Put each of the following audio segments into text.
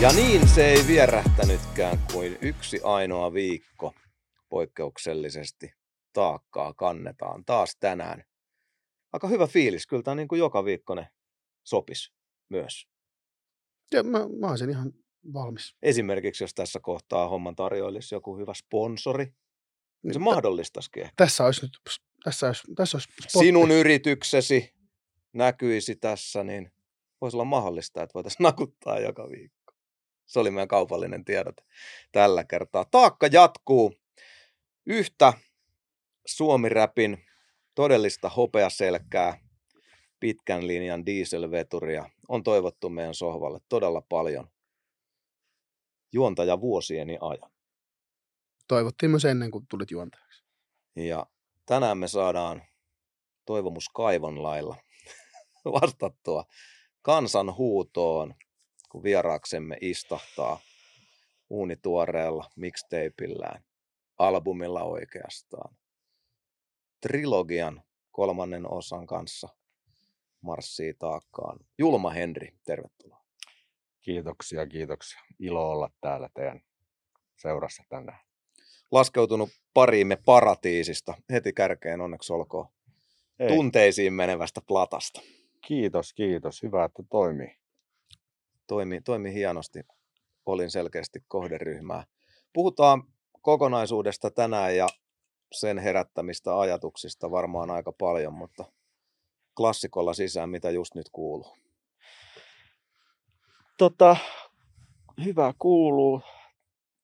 Ja niin se ei vierähtänytkään kuin yksi ainoa viikko. Poikkeuksellisesti taakkaa kannetaan taas tänään. Aika hyvä fiilis, kyllä tämä niin kuin joka viikkoinen sopisi myös. Ja mä olisin ihan valmis. Esimerkiksi jos tässä kohtaa homman tarjoilisi joku hyvä sponsori, niin se mahdollistaisikin. Tässä olisi spotti. Sinun yrityksesi näkyisi tässä, niin voisi olla mahdollista, että voitaisiin nakuttaa joka viikko. Se oli meidän kaupallinen tiedote tällä kertaa. Taakka jatkuu. Yhtä Suomi-räpin todellista hopeaselkää, pitkän linjan dieselveturia on toivottu meidän sohvalle todella paljon juontaja vuosieni ajan. Toivottiin myös ennen kuin tulit juontajaksi. Ja tänään me saadaan toivomus kaivon lailla vastattua kansan huutoon, kun vieraaksemme istahtaa uunituoreella mixtapeillään. Albumilla oikeastaan. Trilogian kolmannen osan kanssa marssii taakkaan. Julma Henri, tervetuloa. Kiitoksia, kiitoksia. Ilo olla täällä teidän seurassa tänään. Laskeutunut pariimme Paratiisista. Heti kärkeen onneksi olkoon tunteisiin menevästä platasta. Kiitos, kiitos. Hyvä, että toimii. Toimi hienosti. Olin selkeästi kohderyhmää. Puhutaan kokonaisuudesta tänään ja sen herättämistä ajatuksista varmaan aika paljon, mutta klassikolla sisään, mitä just nyt kuuluu? Hyvä kuuluu.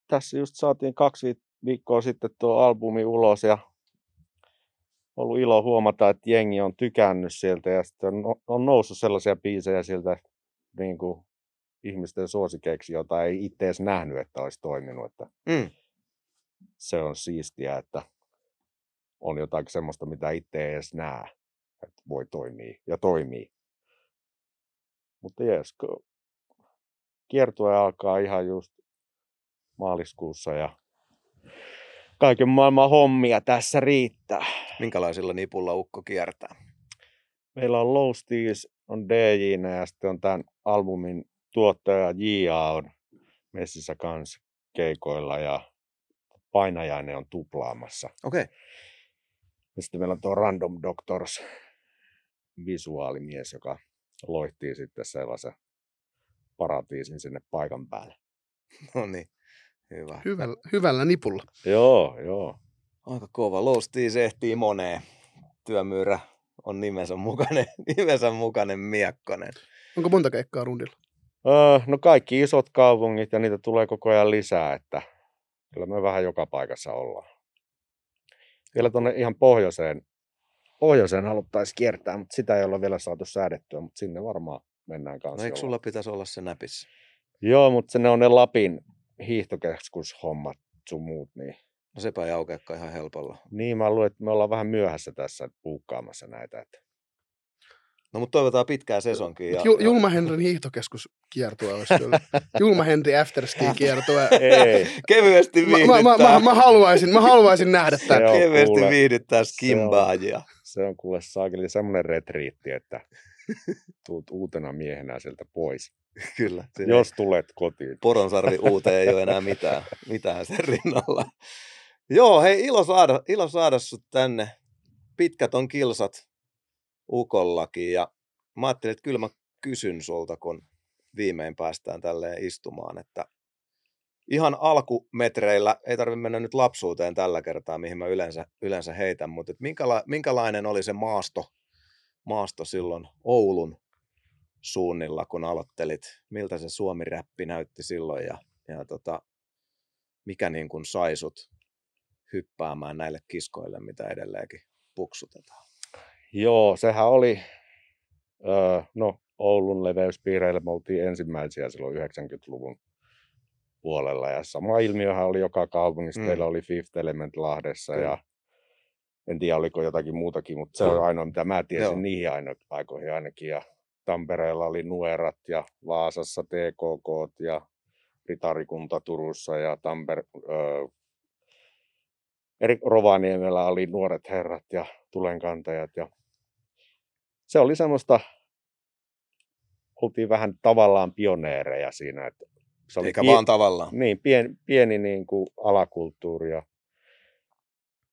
Tässä just saatiin 2 viikkoa sitten tuo albumi ulos ja ollut ilo huomata, että jengi on tykännyt sieltä ja sitten on noussut sellaisia biisejä sieltä niin kuin ihmisten suosikeiksi, jota ei itse edes nähnyt, että olisi toiminut. Se on siistiä, että on jotakin semmoista, mitä itse ei edes näe, että voi toimia ja toimii. Mutta jees, kiertue alkaa ihan just maaliskuussa ja kaiken maailman hommia tässä riittää. Minkälaisilla nipulla ukko kiertää? Meillä on Losties, on DJ:nä ja sitten on tämän albumin tuottaja Jia on messissä kanssa keikoilla ja Painajainen on tuplaamassa. Okei. Okay. Ja sitten meillä on tuo Random Doctors visuaalimies, joka loihtii sitten sellaisen Paratiisin sinne paikan päälle. No niin, hyvä. Hyvällä nipulla. Joo. Aika kova. Losties ehtii moneen. Työmyyrä on nimensä mukainen miekkonen. Onko monta keikkaa rundilla? No kaikki isot kaupungit ja niitä tulee koko ajan lisää, että kyllä me vähän joka paikassa ollaan. Vielä tuonne ihan pohjoiseen haluttaisiin kiertää, mutta sitä ei olla vielä saatu säädettyä, mutta sinne varmaan mennään kanssa. No eikö sulla pitäisi olla se näpissä? Joo, mutta ne on ne Lapin hiihtokeskushommat sun muut. Niin. No sepä ei aukeakaan ihan helpolla. Niin, mä luulen, että me ollaan vähän myöhässä tässä puukkaamassa näitä. Että... No mutta toivotaan pitkää sesonkia. Ja... Julma Henrin hiihtokeskus kiertue olisi kyllä. Julma Henri afterski kiertue. Ei. Kevyesti viihdyttää. Mä haluaisin nähdä tämän. Kevyesti viihdyttää skimbaajia. Se on kuule saakeli semmoinen retriitti, että tuut uutena miehenä sieltä pois. Kyllä. Jos tulet kotiin. Poronsarvi uuteen ei ole enää mitään sen rinnalla. Joo, hei ilo saada sut tänne. Pitkät on kilsat ukollakin, ja mä ajattelin, että kyllä mä kysyn sulta, kun viimein päästään tälleen istumaan, että ihan alkumetreillä, ei tarvitse mennä nyt lapsuuteen tällä kertaa, mihin mä yleensä heitän, mutta minkälainen oli se maasto silloin Oulun suunnilla, kun aloittelit, miltä se Suomi-räppi näytti silloin, ja mikä niin kuin sai sut hyppäämään näille kiskoille, mitä edelleenkin puksutetaan? Joo, sehän oli, Oulun leveyspiireillä me oltiin ensimmäisiä silloin 90-luvun puolella ja sama ilmiöhän oli joka kaupungissa, teillä oli Fifth Element Lahdessa ja en tiedä oliko jotakin muutakin, mutta se on ainoa mitä mä tiesin niihin aikoihin ainakin ja Tampereella oli Nuerat ja Vaasassa TKK ja Ritarikunta Turussa ja Rovaniemellä oli Nuoret Herrat ja Tulenkantajat. Ja se oli semmoista, oltiin vähän tavallaan pioneereja siinä, että Se oli vaan tavallaan. Niin, pieni niin kuin alakulttuuri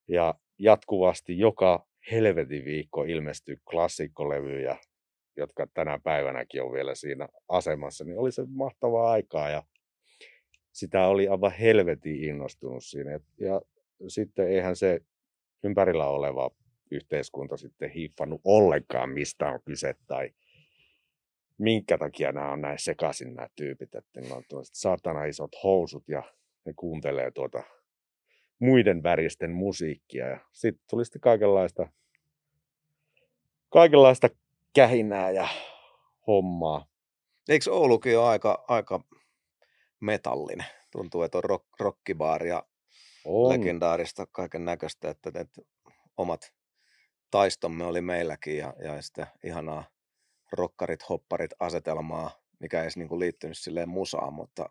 ja jatkuvasti joka helvetin viikko ilmestyy klassikkolevyjä, jotka tänä päivänäkin on vielä siinä asemassa, niin oli se mahtavaa aikaa ja sitä oli aivan helvetin innostunut siinä. Ja sitten eihän se ympärillä oleva yhteiskunta sitten hiiffannut ollenkaan, mistä on kyse tai minkä takia nämä on näin sekaisin nämä tyypit, että ne on tuollaiset saatana isot housut ja ne kuuntelee tuota muiden väristen musiikkia ja sitten tuli sitten kaikenlaista kähinää ja hommaa. Eikö Oulukin ole aika metallinen? Tuntuu, että on rockibaari ja legendaarista kaiken näköistä, että omat taistomme oli meilläkin ja sitä ihanaa rokkarit, hopparit, asetelmaa, mikä ei edes niin kuin liittynyt silleen musaan, mutta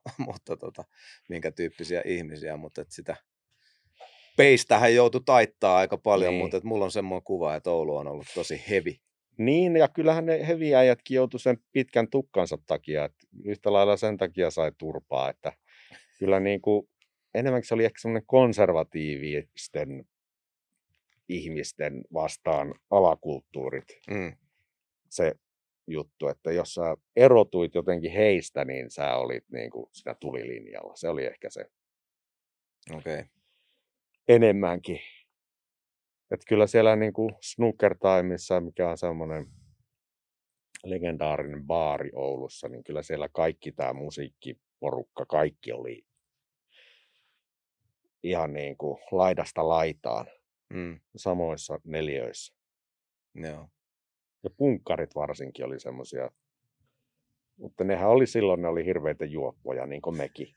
minkä tyyppisiä ihmisiä, mutta sitä peistähän joutui taittaa aika paljon, niin. Mutta mulla on semmoinen kuva, että Oulu on ollut tosi heavy. Niin, ja kyllähän ne heviäijätkin joutui sen pitkän tukkansa takia, että yhtä lailla sen takia sai turpaa, että kyllä niin kuin, enemmänkin se oli ehkä semmoinen konservatiivisten ihmisten vastaan alakulttuurit. Mm. Se juttu, että jos sä erotuit jotenkin heistä, niin sä olit niin kuin sitä tulilinjalla. Se oli ehkä se okay. Enemmänkin. Että kyllä siellä niin kuin Snooker Timeissa, mikä on semmoinen legendaarinen baari Oulussa, niin kyllä siellä kaikki tämä musiikkiporukka, kaikki oli ihan niin kuin laidasta laitaan samoissa neliöissä. Joo. Ja punkkarit varsinkin oli semmoisia, mutta nehän oli silloin, ne oli hirveitä juoppoja, niin kuin mekin.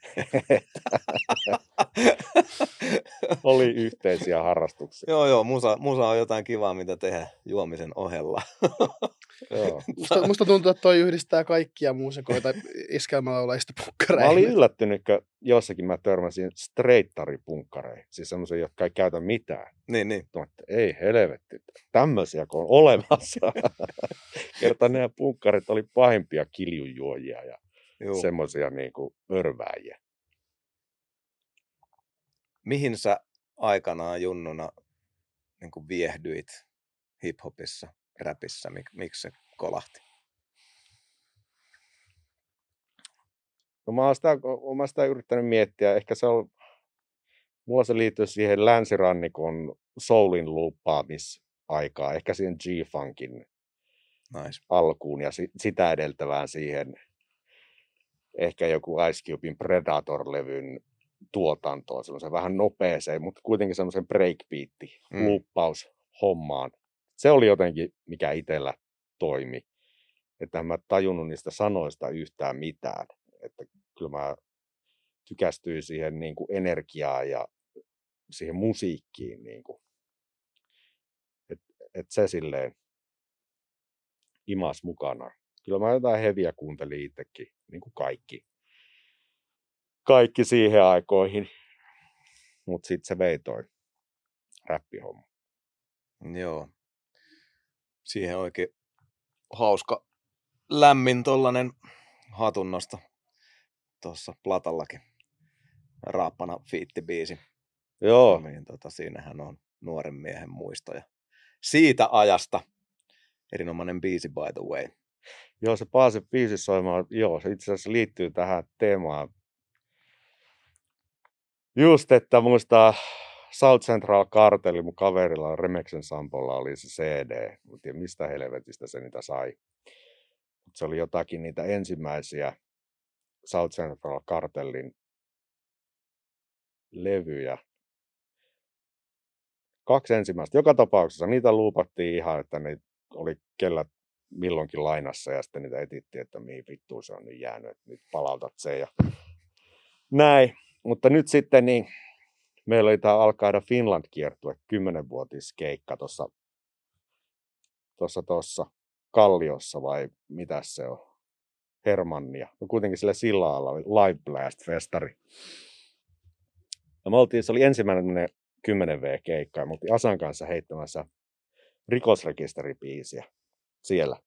Oli yhteisiä harrastuksia. Joo, musa on jotain kivaa, mitä tehdä juomisen ohella. Joo. Musta tuntuu, että toi yhdistää kaikkia muusikoita iskelmälaulaista punkkareihin. Mä olin yllättynyt, kun jossakin mä törmäsin streittaripunkkareihin, siis semmoisia, jotka ei käytä mitään. Niin. Mutta ei helvetti, tämmöisiä kun on olemassa. Kerta nämä punkkarit oli pahimpia kiljujuojia ja semmoisia niinku örvääjiä. Mihin sä aikanaan junnuna niin kuin viehdyit hiphopissa, räpissä? Miksi se kolahti? No mä oon sitä yrittänyt miettiä. Ehkä se on, mulla se liittyy siihen länsirannikon soulin luuppaamisaikaa. Ehkä siihen G-funkin alkuun ja sitä edeltävään siihen. Ehkä joku Ice Cubein Predator-levyn tuotantoa, semmoisen vähän nopeeseen, mutta kuitenkin semmoisen breakbeatti, luuppaus hommaan. Se oli jotenkin, mikä itsellä toimi. Että en mä tajunnut niistä sanoista yhtään mitään. Että kyllä mä tykästyin siihen niin kuin energiaan ja siihen musiikkiin. Niin kuin. Et se silleen imas mukana. Kyllä mä jotain heviä kuuntelin itsekin, niin kuin kaikki siihen aikoihin, mutta sitten se vei toi räppihomma. Joo, siihen oikein hauska lämmin tollanen hatunnosta tuossa platallakin, Raappana fiittibiisi. Joo. Niin, siinähän on nuoren miehen muistoja siitä ajasta, erinomainen biisi by the way. Joo, se Paasin biisi soimaan, se itse asiassa liittyy tähän teemaan. Just, että muistaa South Central Cartel, mun kaverilla Remeksen Sampolla oli se CD. Mä tiedän, mistä helvetistä se niitä sai. Se oli jotakin niitä ensimmäisiä South Central Cartelin levyjä. 2 ensimmäistä. Joka tapauksessa niitä luupattiin ihan, että ne oli kellä milloinkin lainassa ja sitten niitä etittiin, että mihin vittuun se on nyt jäänyt, että nyt palautat sen ja näin. Mutta nyt sitten niin meillä oli tämä Al-Qaida Finland -kiertue, 10-vuotis keikka tuossa Kalliossa vai mitä se on, Hermannia. No kuitenkin sillä sillalla oli Live Blast-festari. Ja me oltiin, se oli ensimmäinen 10V-keikka ja me oltiin Asan kanssa heittämässä Rikosrekisteribiisiä siellä.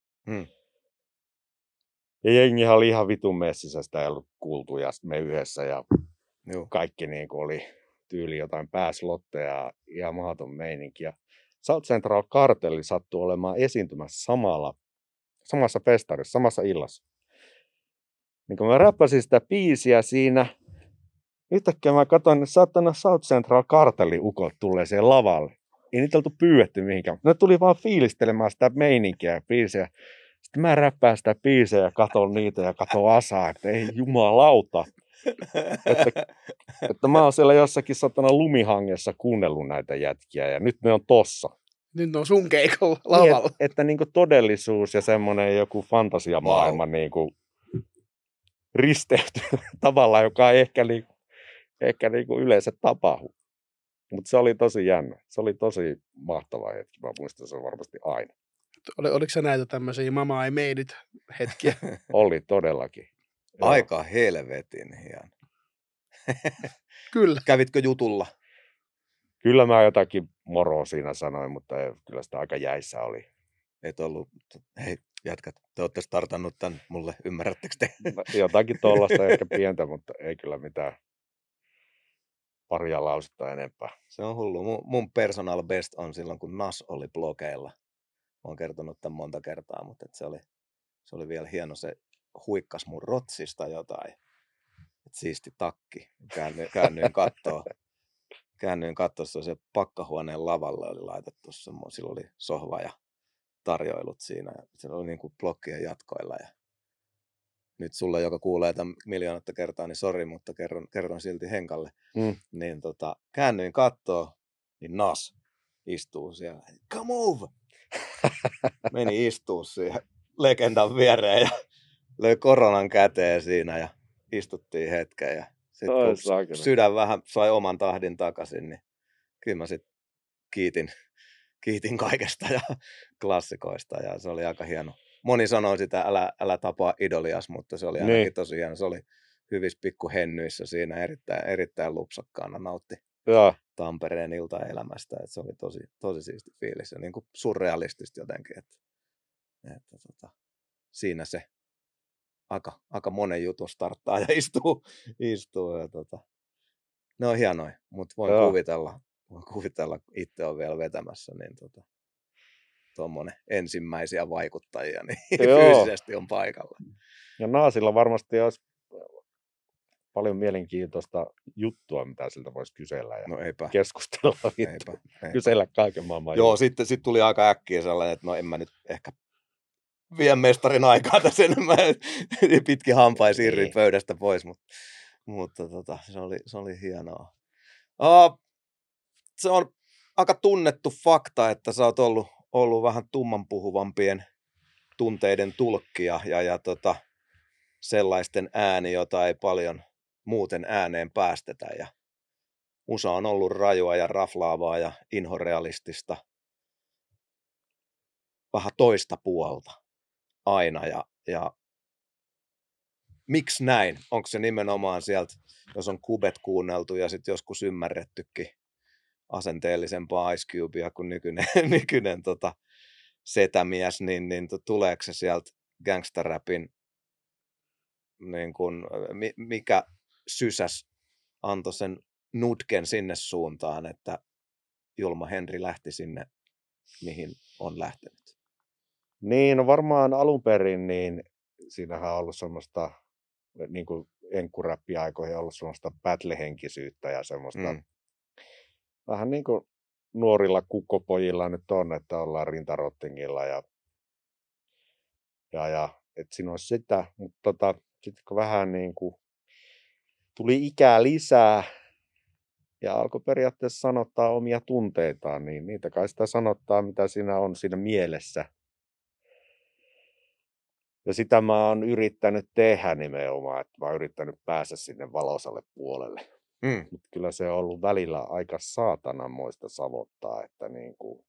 Ja jengihan oli ihan vitun messissä, sitä ei ollut kuultu, ja me yhdessä, ja joo, kaikki niin kuin oli tyyli jotain pääslotteja, ihan mahdoton meininki. Ja South Central Cartel sattui olemaan esiintymässä samassa festarissa, samassa illassa. Niin kun mä räppäsin sitä biisiä siinä, yhtäkkiä mä katsoin, että saatana South Central Cartelin ukot tulee siihen lavalle. Ei niitä oltu pyydetty mihinkään. Ne tuli vaan fiilistelemään sitä meininkiä ja biisiä. Sitten mä räppään sitä biisiä ja katon niitä ja katon Asaa, että ei jumalauta. Että mä oon siellä jossakin satana lumihangessa kuunnellut näitä jätkiä ja nyt ne on tossa. Nyt ne on sun keikolla lavalla. Että niinku todellisuus ja semmoinen joku fantasiamaailma niinku risteytyy tavalla, joka ei ehkä niinku yleensä tapahdu. Mutta se oli tosi jännä. Se oli tosi mahtava hetki. Mä muistan sen varmasti aina. Oliko sä näitä tämmöisiä mama ei meidit hetkiä? Oli todellakin. Aika helvetin hieno. Kyllä. Kävitkö jutulla? Kyllä mä jotakin moroa siinä sanoin, mutta kyllä sitä aika jäissä oli. Et ollut, hei jätkät, te ootte startannut tämän mulle, ymmärrättekö te? Jotakin tuollaista ehkä pientä, mutta ei kyllä mitään paria lausetta enempää. Se on hullu. Mun personal best on silloin, kun Nas oli blogeilla. Olen kertonut tämän monta kertaa, mutta se oli vielä hieno, se huikkas mun rotsista jotain. Et siisti takki. Käännyin kattoon, se pakkahuoneen lavalla oli laitettu semmoinen. Sillä oli sohva ja tarjoilut siinä. Se oli niin kuin blokkien jatkoilla. Ja nyt sulle, joka kuulee tämän miljoonatta kertaa, niin sori, mutta kerron silti Henkalle. Niin käännyin kattoon, niin Nas istuu siellä. Come over! Meni istuu siihen legendan viereen ja löi koronan käteen siinä ja istuttiin hetken. Ja sitten kun sydän vähän sai oman tahdin takaisin, niin kyllä mä sitten kiitin kaikesta ja klassikoista. Ja se oli aika hieno. Moni sanoi sitä, älä tapaa idolias, mutta se oli ainakin tosi hieno. Se oli hyvissä pikkuhennyissä siinä erittäin lupsakkaana, nautti Tampereen iltaelämästä, että se oli tosi siisti fiilis ja niin kuin surrealistista jotenkin, että siinä se aika monen jutun starttaa ja istuu ja ne on hienoja, mutta voin kuvitella itse on vielä vetämässä niin tuommoinen ensimmäisiä vaikuttajia, niin fyysisesti on paikalla. Ja Naasilla varmasti olisi paljon mielenkiintoista juttua, mitä siltä voisi kysellä ja keskustella. Eipä. Kysellä kaiken maailman. Joo, sitten tuli aika äkkiä sellainen, että no en mä nyt ehkä vie mestarin aikaa tässä enemmän. Pitki hampain siirryin pöydästä pois, mutta se oli hienoa. Se on aika tunnettu fakta, että sä oot ollut vähän tummanpuhuvampien tunteiden tulkkia ja sellaisten ääni, jota ei paljon muuten ääneen päästetä, ja musa on ollut rajua ja raflaavaa ja inhorealistista vähän toista puolta aina, ja miksi näin? Onko se nimenomaan sieltä, jos on Kubet kuunneltu ja sitten joskus ymmärrettykin asenteellisempaa Ice Cubea kuin nykyinen setämies, niin tuleeko se sieltä gangsterrapin, niin kun, mikä sysäs antoi sen nutken sinne suuntaan, että Julma Henri lähti sinne, mihin on lähtenyt? Niin, varmaan alun perin, niin siinähän on ollut semmoista, niin kuin enkkuräppiaikoihin on ollut semmoista battle-henkisyyttä ja semmoista, vähän niin kuin nuorilla kukkopojilla nyt on, että ollaan rintarottingilla ja että siinä on sitä, mutta sitten kun vähän niin kuin tuli ikää lisää ja alkoi periaatteessa sanottaa omia tunteitaan, niin niitä kai sitä sanottaa, mitä siinä on siinä mielessä. Ja sitä mä oon yrittänyt tehdä nimenomaan, että mä oon yrittänyt päästä sinne valoisalle puolelle. Mutta kyllä se on ollut välillä aika saatanamoista savottaa, että niin kuin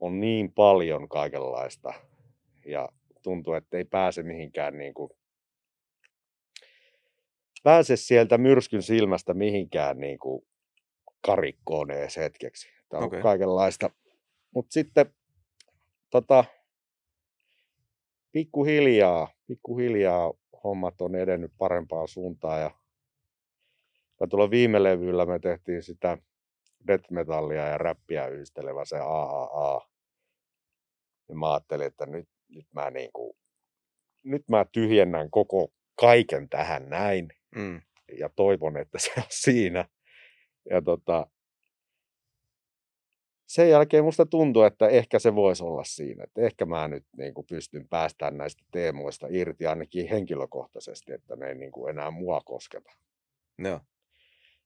on niin paljon kaikenlaista ja tuntuu, että ei pääse mihinkään pääse sieltä myrskyn silmästä mihinkään karikkoon edes hetkeksi. Tämä on kaikenlaista. Mutta sitten pikkuhiljaa hommat on edennyt parempaan suuntaan. Ja tuolla viime levyllä me tehtiin sitä death metallia ja räppiä yhdistelevä se AAA. Ja mä ajattelin, että nyt mä tyhjennän kaiken tähän näin. Mm. Ja toivon, että se on siinä. Ja sen jälkeen musta tuntuu, että ehkä se voisi olla siinä. Että ehkä mä nyt pystyn päästään näistä teemoista irti ainakin henkilökohtaisesti, että ne ei enää mua kosketa. No.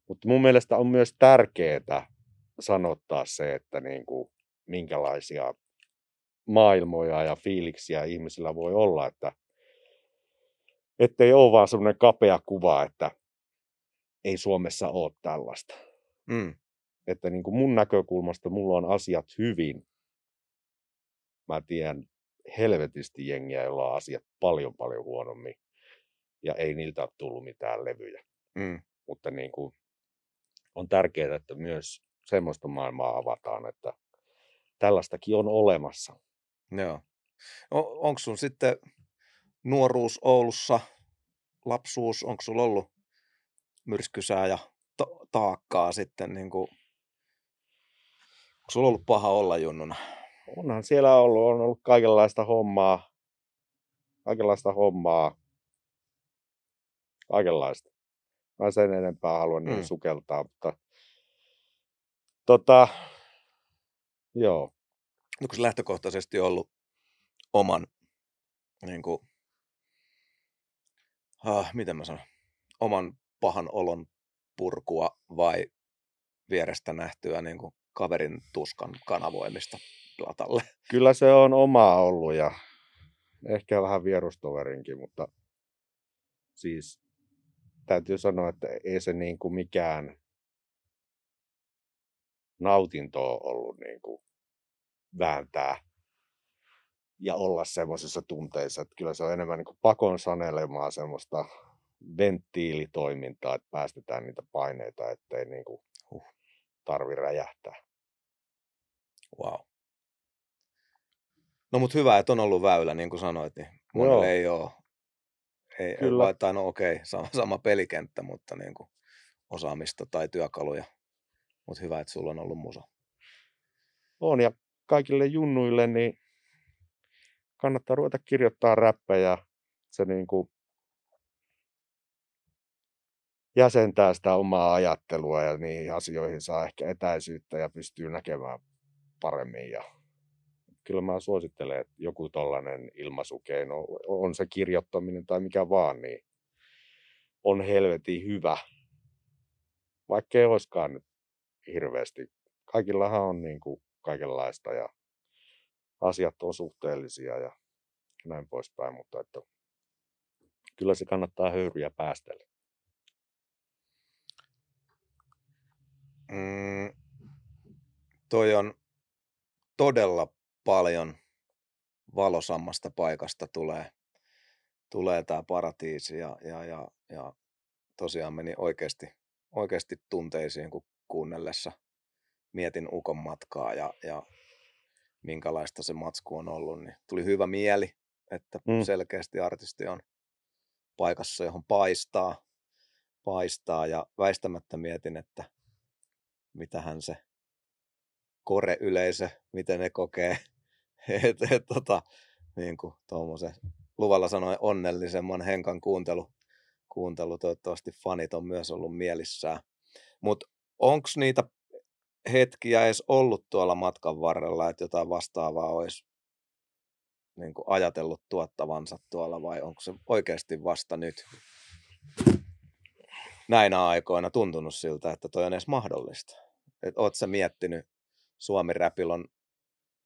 Mutta mun mielestä on myös tärkeää sanottaa se, että minkälaisia maailmoja ja fiiliksiä ihmisillä voi olla, että ei ole vaan semmoinen kapea kuva, että ei Suomessa ole tällaista. Mm. Että mun näkökulmasta mulla on asiat hyvin. Mä tiedän helvetisti jengiä, joilla on asiat paljon paljon huonommin. Ja ei niiltä ole tullut mitään levyjä. Mm. Mutta on tärkeää, että myös semmoista maailmaa avataan, että tällaistakin on olemassa. Joo. Onko sun sitten nuoruus Oulussa, lapsuus, onko sulla ollut myrskysää ja taakkaa sitten? Onko sulla ollut paha olla junnuna? Onhan siellä ollut, on ollut kaikenlaista hommaa. Kaikenlaista. Mä sen enempää haluan niin sukeltaa, mutta joo. Onko se lähtökohtaisesti ollut oman miten mä sanon, oman pahan olon purkua vai vierestä nähtyä kaverin tuskan kanavoimista platalle? Kyllä se on omaa ollut ja ehkä vähän vierustoverinkin, mutta siis täytyy sanoa, että ei se mikään nautintoa ollut vääntää ja olla semmoisessa tunteissa, että kyllä se on enemmän pakon sanelemaa semmoista venttiilitoimintaa, että päästetään niitä paineita, ettei tarvi räjähtää. Wow. No mut hyvä, että on ollut väylä, niin kuin sanoit, niin monelle ei ole. Ei, kyllä. No okei, sama pelikenttä, mutta osaamista tai työkaluja. Mut hyvä, että sulla on ollut musa. On, ja kaikille junnuille niin kannattaa ruveta kirjoittaa räppejä. Se jäsentää sitä omaa ajattelua ja niihin asioihin saa ehkä etäisyyttä ja pystyy näkemään paremmin. Ja kyllä mä suosittelen, että joku tollainen ilmaisukeino, on se kirjoittaminen tai mikä vaan, niin on helvetin hyvä. Vaikka ei olisikaan nyt hirveästi. Kaikillahan on kaikenlaista ja asiat on suhteellisia ja näin poispäin, mutta että kyllä se kannattaa höyryjä päästellä. Toi on todella paljon valosammasta paikasta tulee tää Paratiisi ja tosiaan meni oikeasti tunteisiin, kun kuunnellessa mietin ukon matkaa ja minkälaista se matsku on ollut, niin tuli hyvä mieli, että selkeästi artisti on paikassa, johon paistaa ja väistämättä mietin, että mitähän se kore-yleisö, miten ne kokee, niin kuin tuommoisen luvalla sanoen onnellisemman henkan kuuntelu. Toivottavasti fanit on myös ollut mielissään. Mutta onko niitä hetkiä edes ollut tuolla matkan varrella, että jotain vastaavaa olisi ajatellut tuottavansa tuolla, vai onko se oikeasti vasta nyt näinä aikoina tuntunut siltä, että toi on edes mahdollista? Oletko sä miettinyt, Suomi-räpillä on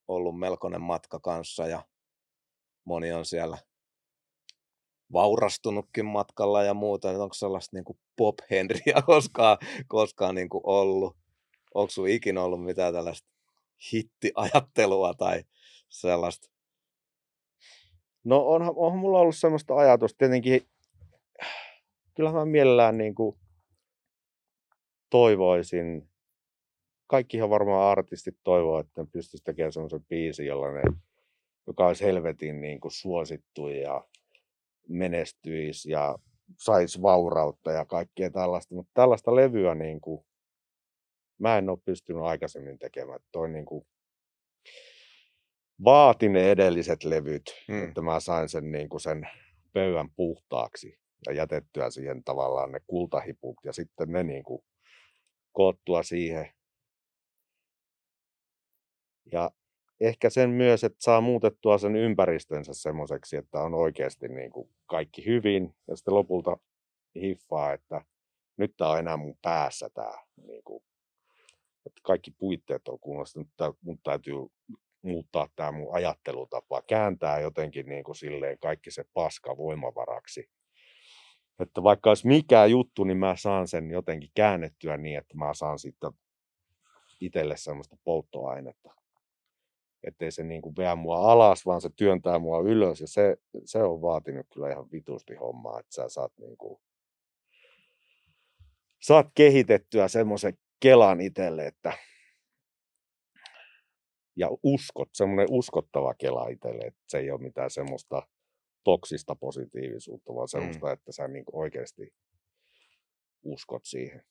ollut melkoinen matka kanssa ja moni on siellä vaurastunutkin matkalla ja muuta, että onko sellaista Pop Henriä koskaan ollut? Onko sun ikinä ollut mitään tällaista hittiajattelua tai sellaista? No onhan mulla ollut semmoista ajatusta. Tietenkin kyllähän mä mielellään toivoisin, kaikkihan varmaan artistit toivoo, että ne pystyisi tekemään semmoisen biisin, jolla ne joka olisi helvetin niin kuin suosittu ja menestyisi ja saisi vaurautta ja kaikkea tällaista. Mutta tällaista levyä niin kuin mä en ole pystynyt aikaisemmin tekemään. Toi niin kuin vaati ne edelliset levyt, että mä sain sen, niin kuin sen pöydän puhtaaksi ja jätettyä siihen tavallaan ne kultahiput ja sitten ne niin kuin koottua siihen. Ja ehkä sen myös, että saa muutettua sen ympäristönsä semmoiseksi, että on oikeasti niin kuin kaikki hyvin ja sitten lopulta hiffaa, että nyt tää on enää mun päässä tää. Niin kuin, että kaikki puitteet on kunnossa, nyt mun täytyy muuttaa tämä mun ajattelutapa, kääntää jotenkin niin kuin silleen kaikki se paska voimavaraksi. Että vaikka olisi mikään juttu, niin mä saan sen jotenkin käännettyä niin, että mä saan sitten itselle semmoista polttoainetta. Ettei se niin kuin vea mua alas, vaan se työntää mua ylös. Ja se on vaatinut kyllä ihan vitusti hommaa, että sä saat, niin kuin, saat kehitettyä semmoisen kelan itselle, että ja uskot, semmoinen uskottava kela itselle, että se ei ole mitään semmoista toksista positiivisuutta, vaan semmoista, että sä niin kuin oikeasti uskot siihen.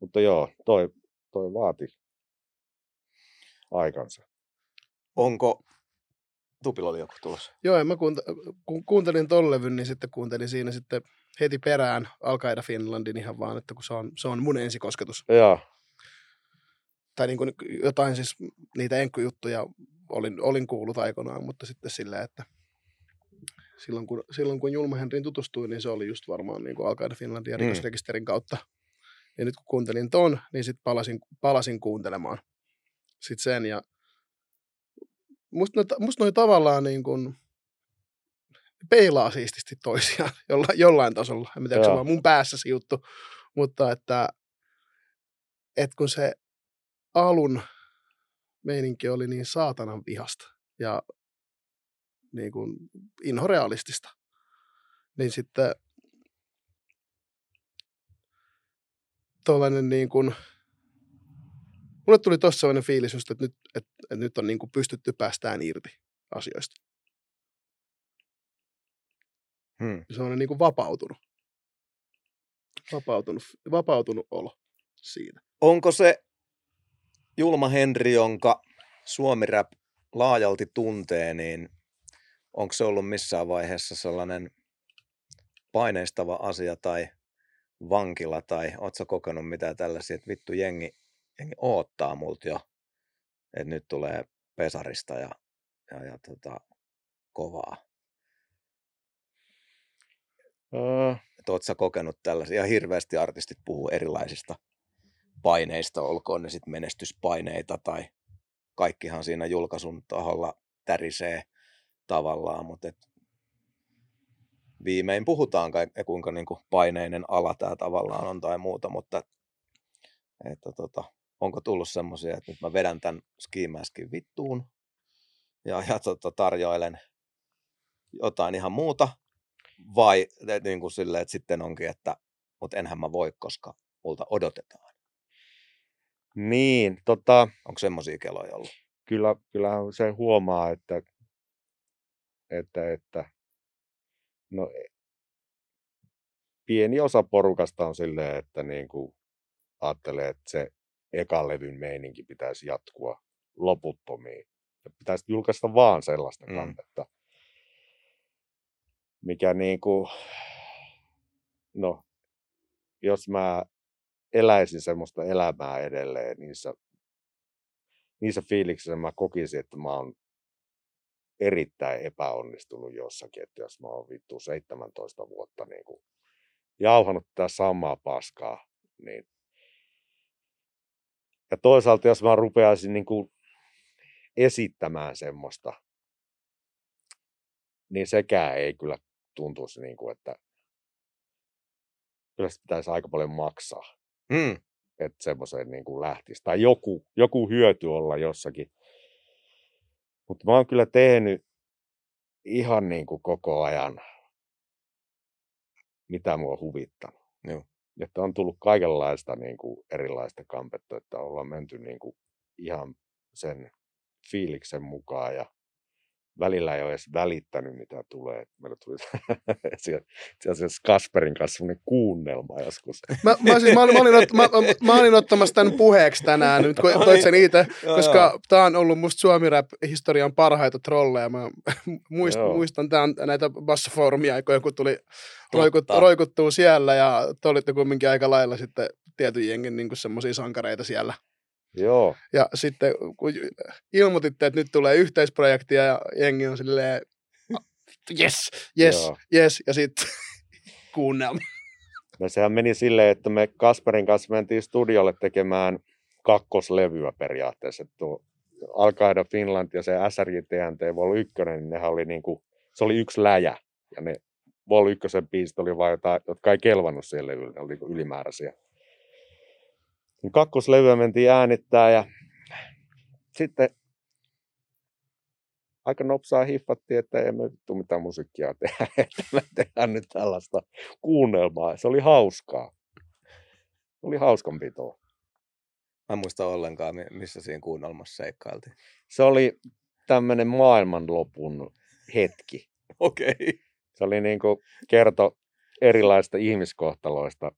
Mutta joo, toi vaati aikansa. Onko Tupilla oli joku tulossa? Joo, mä kuuntelin ton levyn, niin sitten kuuntelin siinä sitten heti perään Al-Qaida Finlandin ihan vaan, että kun se on mun ensikosketus. Joo. Tai niin kuin jotain siis niitä enkkujuttuja olin kuullut aikanaan, mutta sitten sillä, että silloin kun Julma Henriin tutustuin, niin se oli just varmaan niin kuin Al-Qaida Finlandin ja Rikosrekisterin kautta. Ja nyt kun kuuntelin ton, niin sitten palasin kuuntelemaan sitten sen. Ja musta noi tavallaan niin kuin peilaa siististi toisiaan jollain tasolla. En tiedä, se vaan mun päässä se juttu. Mutta että kun se alun meininki oli niin saatanan vihasta ja niin kuin inhorealistista, niin sitten tollainen niin kuin mulle tuli tossa sellainen fiilis just, että nyt on niin kuin pystytty päästään irti asioista. Se on niin kuin vapautunut olo siinä. Onko se Julma Henri, jonka suomi-rap laajalti tuntee, niin onko se ollut missään vaiheessa sellainen paineistava asia tai vankila, tai ootko kokenut mitään tällaisia, että vittu jengi odottaa mult jo, että nyt tulee pesarista ja kovaa. Että ootko kokenut tällaisia, ja hirveästi artistit puhuu erilaisista paineista, olkoon ne sitten menestyspaineita tai kaikkihan siinä julkaisun taholla tärisee tavallaan, mutta viimein puhutaan kuinka niinku paineinen ala tämä tavallaan on tai muuta, mutta onko tullut semmoisia, että nyt mä vedän tämän skiimäskin vittuun ja tarjoilen jotain ihan muuta vai niinku silleen, että sitten onkin, että mut enhän mä voi, koska multa odotetaan. Niin, onko semmoisia keloja ollut? Kyllähän se huomaa, että no pieni osa porukasta on silleen, että niin kuin ajattelee, että se ekan levyn meininki pitäisi jatkua loputtomiin. Ja pitäisi julkaista vaan sellaista kannetta, mikä niin kuin, no jos mä eläisin semmoista elämää edelleen niissä fiiliksissä mä kokisin, että mä oon erittäin epäonnistunut jossakin, että jos mä oon vittu 17 vuotta niin kuin jauhanut tätä samaa paskaa, niin ja toisaalta jos mä rupeaisin niin kuin esittämään semmoista, niin sekään ei kyllä tuntuisi niin kuin, että kyllä se pitäisi aika paljon maksaa. Että semmoiseen niin kuin lähtisi. Tai joku hyöty olla jossakin. Mutta mä oon kyllä tehnyt ihan niin kuin koko ajan, mitä mua on huvittanut. Joo. Että on tullut kaikenlaista niin kuin erilaista kampetta, että ollaan menty niin kuin ihan sen fiiliksen mukaan ja välillä ei ole edes välittänyt, mitä tulee. Meillä tuli itse asiassa Kasperin kanssa semmoinen kuunnelma joskus. Mä olin ottamassa tämän puheeksi tänään, nyt kun toit sen itse, koska tämä on ollut musta Suomi-rap-historian parhaita trolleja. Mä muistan tämän, näitä bassofoorumi-aikoja, kun tuli roikuttua siellä, ja te olitte kumminkin aika lailla sitten tietyn jengin niin semmoisia sankareita siellä. Joo. Ja sitten kun ilmoititte, että nyt tulee yhteisprojektia ja jengi on silleen, yes, ja sitten kuunnelma. No sehän meni silleen, että me Kasperin kanssa mentiin studiolle tekemään kakkoslevyä periaatteessa. Tuo Al-Qaida Finland ja se SRJTNT Vol. 1, niin nehän oli niinku, se oli yksi läjä. Ja ne Vol. 1 biisit oli vaan jotain, jotka ei kelvannut siihen levylle, ne oli niinku ylimääräisiä. Kakkoslevyä mentiin äänittää ja sitten aika nopsaa hiffattiin, että ei me vittu mitään musiikkia tehdä, että me tehdään nyt tällaista kuunnelmaa. Se oli hauskaa. Se oli hauskanpitoa. Mä en muista ollenkaan, missä siinä kuunnelmassa seikkailtiin. Se oli tämmöinen maailmanlopun hetki. Okei. Okay. Se oli niin kuin kerto erilaisista ihmiskohtaloista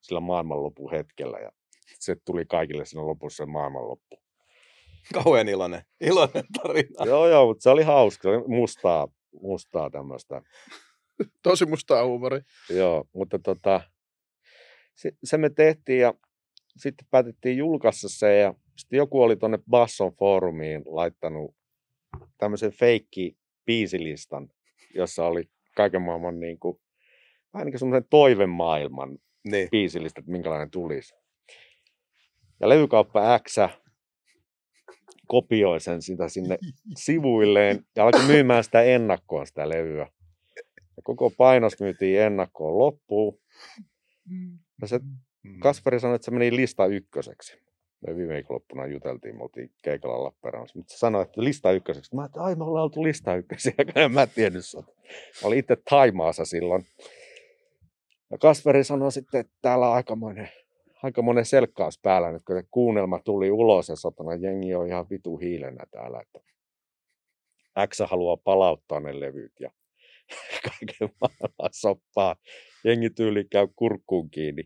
sillä maailmanlopun hetkellä ja se tuli kaikille siinä lopussa maailmanloppu. Kauhean iloinen tarina. Joo, mutta se oli hauska. Mustaa tämmöistä. Tosi mustaa huumoria. Joo, mutta se me tehtiin ja sitten päätettiin julkaista se. Ja sitten joku oli tuonne Basson foorumiin laittanut tämmöisen feikki biisilistan, jossa oli kaiken maailman niin kuin, vähän niin kuin semmoisen toivemaailman niin biisilista, että minkälainen tulisi. Ja levykauppa X kopioi sen sitä sinne sivuilleen ja alkoi myymään sitä ennakkoon sitä levyä. Ja koko painos myytiin ennakkoon loppuun. Ja se Kasperi sanoi, että se meni lista ykköseksi. Me viime viikonloppuna juteltiin, me oltiin keikalla Lappeenrannassa. Mutta se sanoi, että lista ykköseksi. Mä ajattelin, että me ollaan oltu lista ykkösiä, en mä tiennyt sitä. Mä olin itse Thaimaassa silloin. Ja Kasperi sanoi sitten, että täällä on aikamoinen selkkaus päällä nyt, kun kuunnelma tuli ulos ja satana, jengi on ihan vitu hiilenä täällä. Että X haluaa palauttaa ne levyt ja kaiken maailman soppaa. Jengi tyyli käy kurkkuun kiinni.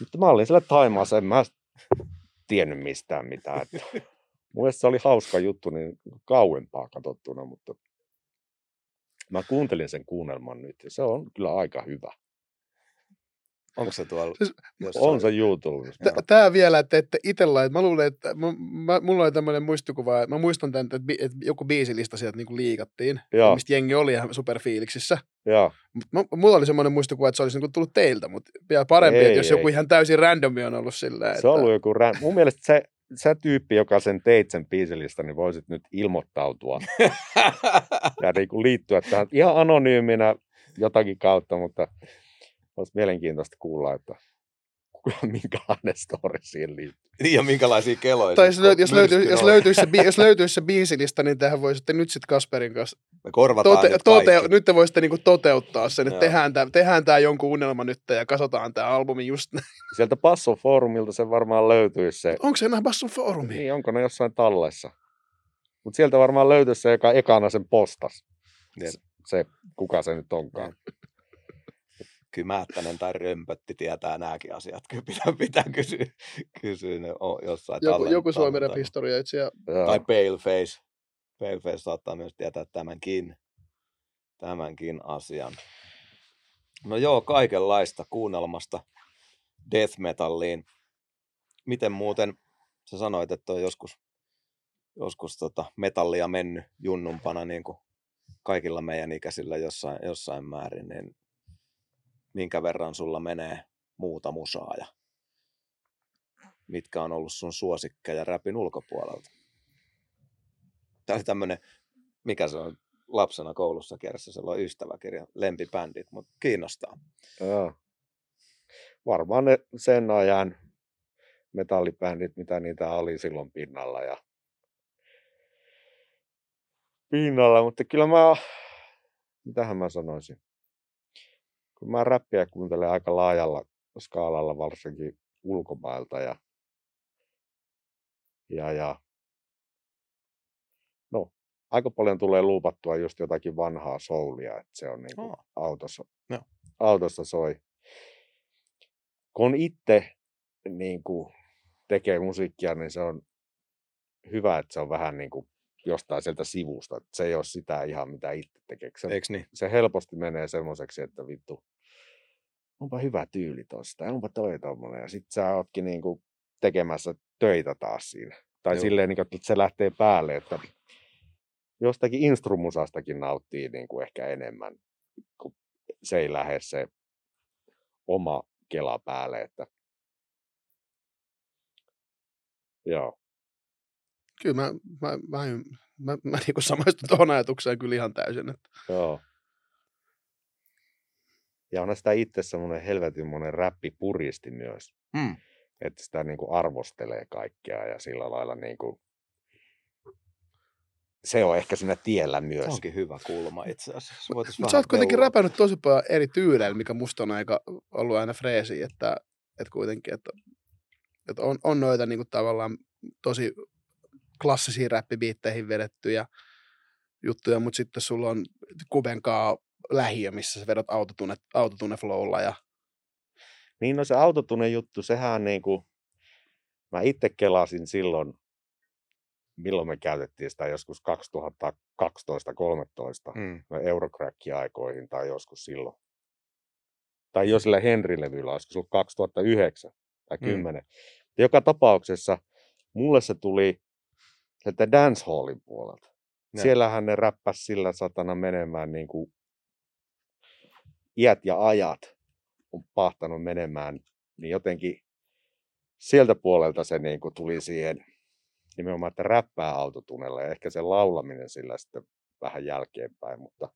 Mutta mä olin siellä Thaimaassa, en mä tiennyt mistään mitään. Mun mielestä se oli hauska juttu, niin kauempaa katsottuna, mutta mä kuuntelin sen kuunnelman nyt ja se on kyllä aika hyvä. Onko se tuolla? Siis, on se YouTube. Tää vielä, että itsellä, mä luulen, että mulla oli tämmöinen muistikuva, että mä muistan tämän, että joku biisilista sieltä niinku liikattiin, ja mistä jengi oli ihan superfiiliksissä. Joo. Mulla oli semmoinen muistikuva, että se olisi niinku tullut teiltä, mutta vielä parempi, että jos joku ihan täysin randomi on ollut silleen. Että se on ollut joku random. Mun mielestä sä tyyppi, joka sen teit sen biisilista, niin voisit nyt ilmoittautua ja niinku liittyä tähän ihan anonyyminä jotakin kautta, mutta olisi mielenkiintoista kuulla, että minkälainen story siihen liittyy. Niin ja minkälaisia keloja. Tai jos löytyisi se biisilista, niin tähän voisitte nyt sitten Kasperin kanssa. Me korvataan nyt te voisitte niinku toteuttaa sen, että tehdään tämä jonkun unelma nyt ja kasotaan tämä albumi just näin. Sieltä Basson foorumilta se varmaan löytyisi se. Onko se enää Basson foorumi? Niin, onko ne jossain tallessa. Mutta sieltä varmaan löytyisi se, joka ekana sen postasi. Se, kuka se nyt onkaan. Kyllä Määttänen tai Römpötti tietää nämäkin asiat. Kyllä pitää kysyä ne jossain tallella. Joku Suomen historioitsija. Tai Paleface. Paleface saattaa myös tietää tämänkin asian. No joo, kaikenlaista kuunnelmasta death metalliin. Miten muuten sä sanoit, että on joskus metallia mennyt junnumpana niin kuin kaikilla meidän ikäisillä jossain määrin, niin minkä verran sulla menee muuta musaa ja mitkä on ollut sun suosikkeja räpin ulkopuolelta? Tämä oli tämmöinen, mikä se on lapsena koulussa kierrässä, se on ystäväkirja, lempibändit, mutta kiinnostaa. Joo. Varmaan ne sen ajan metallibändit, mitä niitä oli silloin pinnalla, mutta kyllä mitähän mä sanoisin? Kun mä räppiä kuuntelen aika laajalla skaalalla, varsinkin ulkomailta ja no, aika paljon tulee luupattua just jotakin vanhaa soulia, että se on niin kuin autossa, no, autossa soi. Kun itse niin kuin tekee musiikkia, niin se on hyvä, että se on vähän niin kuin jostain sieltä sivusta. Että se ei ole sitä ihan, mitä itse tekee. Se helposti menee semmoiseksi, että vittu, onpa hyvä tyyli tosta, onpa toi tommoinen. Ja sit sä ootkin niin kuin tekemässä töitä taas siinä. Tai joo, silleen, niin kuin, että se lähtee päälle, että jostakin instrumusastakin nauttii niin kuin ehkä enemmän, kun se ei lähde se oma kela päälle. Että... Joo. Kyllä mä niin kuin samaistun tuohon ajatukseen kyllä ihan täysin. Että... Joo. Ja on sitä itse semmoinen helvetin monen räppipuristi myös. Mm. Että sitä niin kuin arvostelee kaikkea ja sillä lailla niin kuin... Se on ehkä siinä tiellä myös. Se onkin hyvä kulma itse asiassa. Sä oot kuitenkin räpännyt tosi paljon eri tyyleillä, mikä musta on aika ollut aina freesi, että kuitenkin, että on noita niin kuin tavallaan tosi klassisiin räppibiitteihin vedettyjä juttuja, mutta sitten sulla on kubenkaa lähiö, missä sä vedät autotune-flowlla. Ja... Niin, no se autotune-juttu, sehän niin kuin, mä itse kelasin silloin, milloin me käytettiin sitä joskus 2012-2013 Eurocrack-aikoihin tai joskus silloin. Tai jo sillä Henri-levyllä, olisiko se ollut 2009 tai 2010. Joka tapauksessa mulle se tuli sieltä dancehallin puolelta. Ne. Siellähän ne räppäs sillä satana menemään niin kuin iät ja ajat on pahtanut menemään. Niin jotenkin sieltä puolelta se niin kuin tuli siihen... Nimenomaan, että räppää autotunella ja ehkä se laulaminen sillä sitten vähän jälkeenpäin, mutta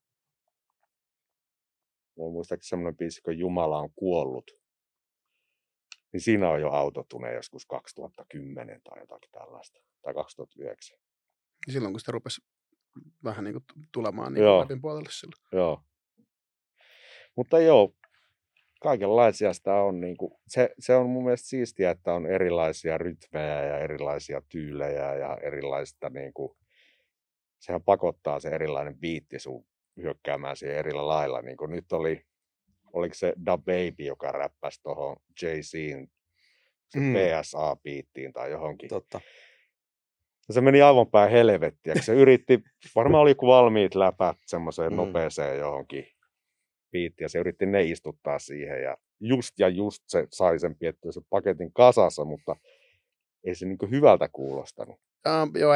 muistaakseni semmoinen biisi, kun Jumala on kuollut, niin siinä on jo autotune joskus 2010 tai jotakin tällaista, tai 2009. Silloin, kun sitä rupesi vähän niin kuin tulemaan niin läpin puolelle silloin. Joo. Mutta joo, kaikenlaisia sitä on. Niin kuin, se on mun mielestä siistiä, että on erilaisia rytmejä ja erilaisia tyylejä ja erilaista, niin kuin, sehän pakottaa se erilainen biitti sun hyökkäämään siihen eri lailla. Niin kuin nyt oliko se Da Baby, joka räppäsi tuohon Jay-Zin, se PSA-biittiin tai johonkin. Totta. Se meni aivan päin helvettiä. Se yritti, varmaan oli joku valmiit läpät semmoiseen nopeeseen johonkin. Ja se yritti ne istuttaa siihen ja just se sai sen piettyä sen paketin kasassa, mutta ei se niinku hyvältä kuulostanut. Joo,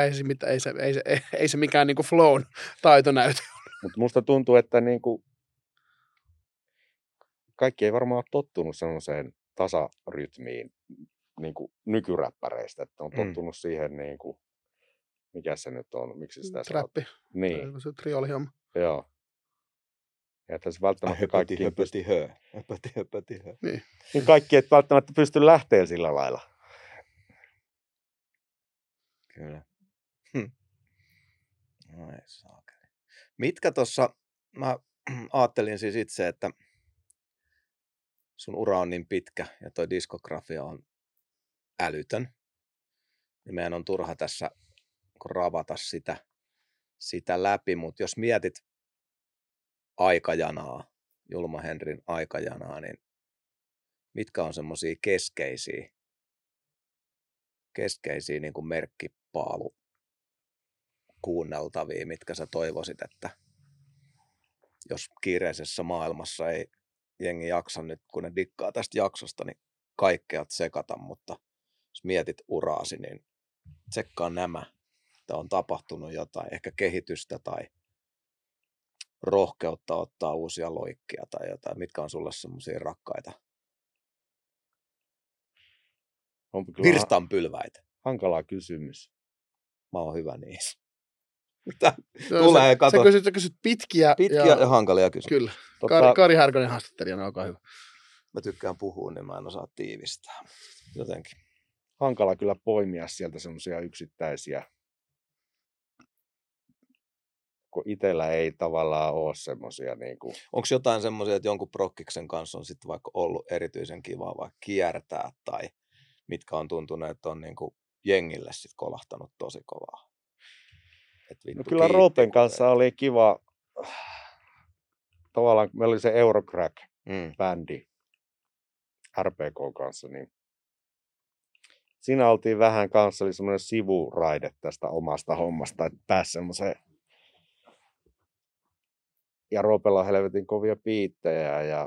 ei se mikään niinku flown taito näytä. Mutta musta tuntuu, että niinku kaikki ei varmaan ole tottunut sellaiseen tasarytmiin niinku nykyräppäreistä, että on tottunut siihen niinku, mikä se nyt on, miksi sitä trappi. Niin. Se triolihomma. Joo. Ja tässä välttämättä kaikki höpöti höö. Niin kaikki et välttämättä pysty lähteä sillä lailla. Kyllä. No ei saakeli. Mitkä tossa, mä ajattelin siis itse, että sun ura on niin pitkä ja toi diskografia on älytön. Ja meidän on turha tässä ravata sitä läpi, mutta jos mietit aikajanaa, Julma Henrin aikajanaa, niin mitkä on semmoisia keskeisiä niin kuin merkkipaalu kuunneltavia, mitkä sä toivoisit, että jos kiireisessä maailmassa ei jengi jaksa nyt, kun ne dikkaa tästä jaksosta, niin kaikkea tsekata, mutta jos mietit uraasi, niin tsekkaa nämä, että on tapahtunut jotain, ehkä kehitystä tai rohkeutta ottaa uusia loikkia tai jotain. Mitkä on sulle semmoisia rakkaita? Virstanpylväitä. Hankala kysymys. Mä oon hyvä niissä. Tulee, kato. Sä kysyt pitkiä ja hankalia kysymyksiä. Kyllä. Kari Härkönen haastattelijana, olkaa hyvä. Mä tykkään puhua, niin mä en osaa tiivistää. Jotenkin. Hankala kyllä poimia sieltä semmoisia yksittäisiä. Itellä ei tavallaan ole semmoisia. Niin kuin... Onko jotain semmoisia, että jonkun prokkiksen kanssa on sitten vaikka ollut erityisen kivaa vaikka kiertää tai mitkä on tuntunut, että on niin kuin jengille sitten kolahtanut tosi kovaa? No kyllä Roopen kanssa oli kiva, tavallaan meillä oli se Eurocrack-bändi RPK kanssa, niin siinä oltiin vähän kanssa, oli semmoinen sivuraide tästä omasta hommasta, että pääsi semmoiseen. Ja Roopella on helvetin kovia biittejä ja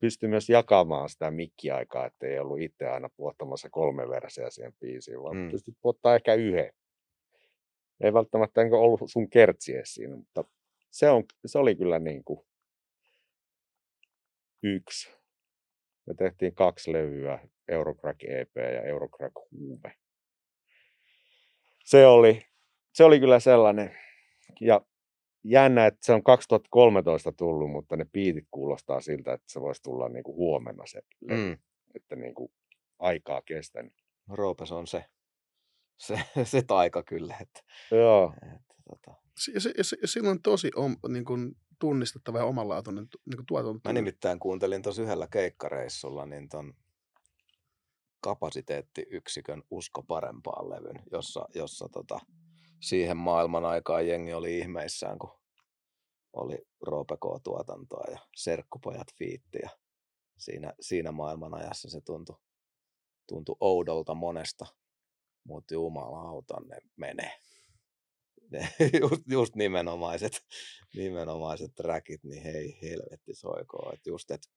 pystyi myös jakamaan sitä mikkiaikaa, ettei ollut itse aina puottamassa 3 versiä siihen biisiin, vaan pystyi puottaa ehkä 1. Ei välttämättä ollut sun kertsiä siinä, mutta se oli kyllä niin kuin 1. Me tehtiin 2 levyä, Eurocrack EP ja Eurocrack Huume. Se oli kyllä sellainen. Ja jännä, että se on 2013 tullut, mutta ne biitit kuulostaa siltä, että se voisi tulla niinku huomenna se, että niinku aikaa kestänyt. Roopes on se taika kyllä. Että, joo. Sillä on tosi niin kuin tunnistettava ja omanlaatuinen niin tuotanto. Mä nimittäin kuuntelin tuossa yhdellä keikkareissulla niin ton Kapasiteettiyksikön Usko parempaan levyn, jossa siihen maailman aikaan jengi oli ihmeissään, kun oli Roope K-tuotantoa ja Serkkupojat fiitti. Ja siinä maailman ajassa se tuntui oudolta monesta, mutta jumalauta ne menee. Ne just nimenomaiset trackit, niin hei helvetti soikoo. Että just, että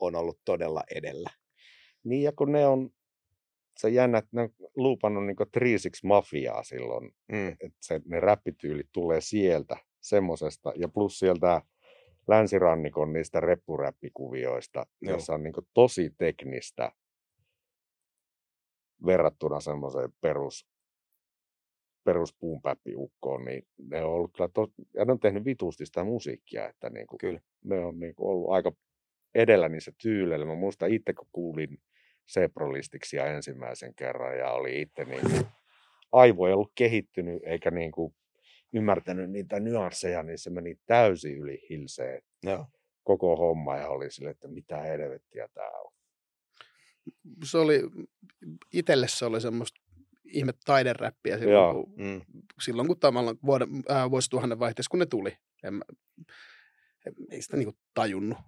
on ollut todella edellä. Niin ja kun ne on... Se on jännä, että ne on luupannut niinku Three 6 Mafiaa silloin, että ne räppityylit tulee sieltä semmosesta ja plus sieltä länsirannikon niistä reppuräppikuvioista, jossa on niinku tosi teknistä verrattuna semmoiseen peruspuunpäppiukkoon, niin ne on ollut kyllä ja ne on tehnyt vitusti sitä musiikkia, että niinku, kyllä. Ne on niinku ollut aika edellä niissä tyyleillä. Mä muistan itse, kun kuulin Seprolistiksi ensimmäisen kerran ja oli itse niin aivo ei ollut kehittynyt eikä niin kuin ymmärtänyt niitä nyansseja, niin se meni täysin yli hilseen koko homma ja oli sille, että mitä helvettiä tää on. Se oli, itselle se oli semmoista ihme taideräppiä silloin kun vuosituhannen vaihteessa kun ne tuli. Ei sitä niinku tajunnut.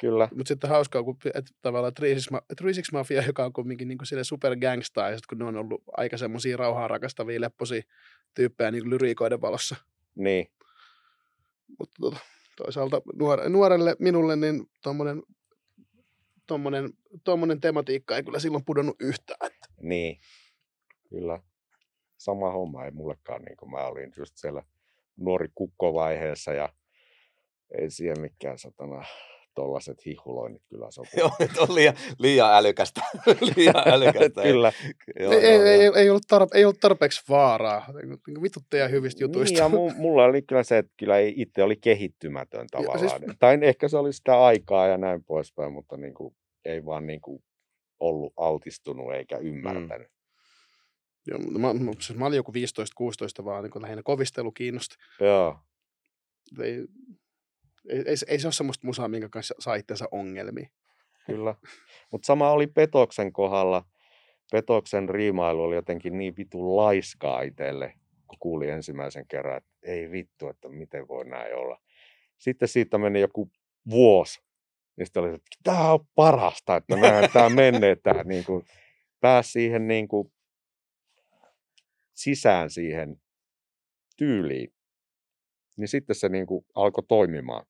Kyllä. Mutta sitten hauskaa, kun tavallaan Three 6 Mafia, joka on kumminkin niinku sille supergangsta, ja sit kun ne on ollut aika semmosia rauhaa rakastavia, lepposia tyyppejä niinku lyriikoiden valossa. Niin. Mutta toisaalta nuorelle minulle niin tommonen tematiikka ei kyllä silloin pudonnut yhtään. Niin. Kyllä. Sama homma ei mullekaan, niin kuin mä olin just siellä nuori kukkovaiheessa ja ei siihen mikään satana tollaset hihuloinnit kyllä sopu. Joo, nyt on liian älykästä. Kyllä. Ei ollut tarpeeksi vaaraa. Vituttajia hyvistä jutuista. Niin, ja mulla oli kyllä se, että kyllä itse oli kehittymätön tavallaan. Siis... Tai ehkä se oli sitä aikaa ja näin poispäin, mutta niin kuin, ei vaan niin kuin ollut altistunut eikä ymmärtänyt. Joo, mä olin joku 15-16 vaan, niin kuin lähinnä kovistelu kiinnosti. Joo. Ei se ole semmoista musaa, minkä kanssa saa itseänsä ongelmia. Kyllä. Mutta sama oli Petoksen kohdalla. Petoksen riimailu oli jotenkin niin vitun laiskaa itselle, kun kuuli ensimmäisen kerran, että ei vittu, että miten voi näin olla. Sitten siitä meni joku vuosi. Ja sitten oli, että tämä on parasta, että näin tämä menee. Niin pääsi siihen niin kuin sisään siihen tyyliin. Niin sitten se niin kuin alkoi toimimaan.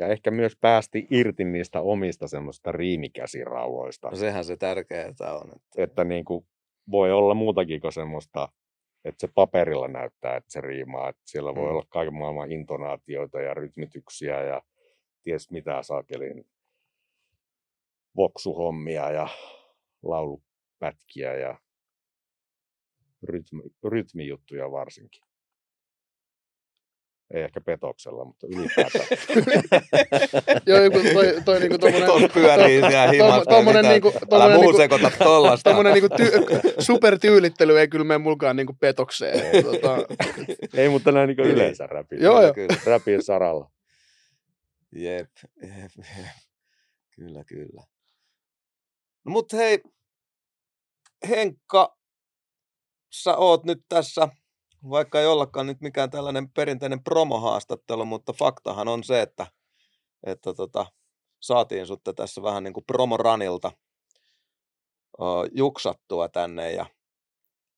Ja ehkä myös päästi irti niistä omista semmoisista riimikäsirauvoista. No sehän se tärkeää on. Että niin kuin voi olla muutakin kuin semmoista, että se paperilla näyttää, että se riimaa. Että siellä voi olla kaiken maailman intonaatioita ja rytmityksiä ja ties mitä saakelin voksuhommia ja laulupätkiä ja rytmijuttuja varsinkin. Ei ehkä Petoksella, mutta ylipäätään. Joo, toi niinku tommonen... pyörii siellä himasta. Älä muu sekoita tollasta. Tommonen niinku supertyylittely ei kyllä mene mulkaan niinku Petokseen. Ei, mutta näin niinku yleensä räpiin. Joo. Räpiin saralla. Jep. Kyllä. No mut hei, Henkka, sä oot nyt tässä, vaikka ei ollakaan nyt mikään tällainen perinteinen promohaastattelu, mutta faktahan on se, että saatiin sut tässä vähän niin kuin promoranilta juksattua tänne ja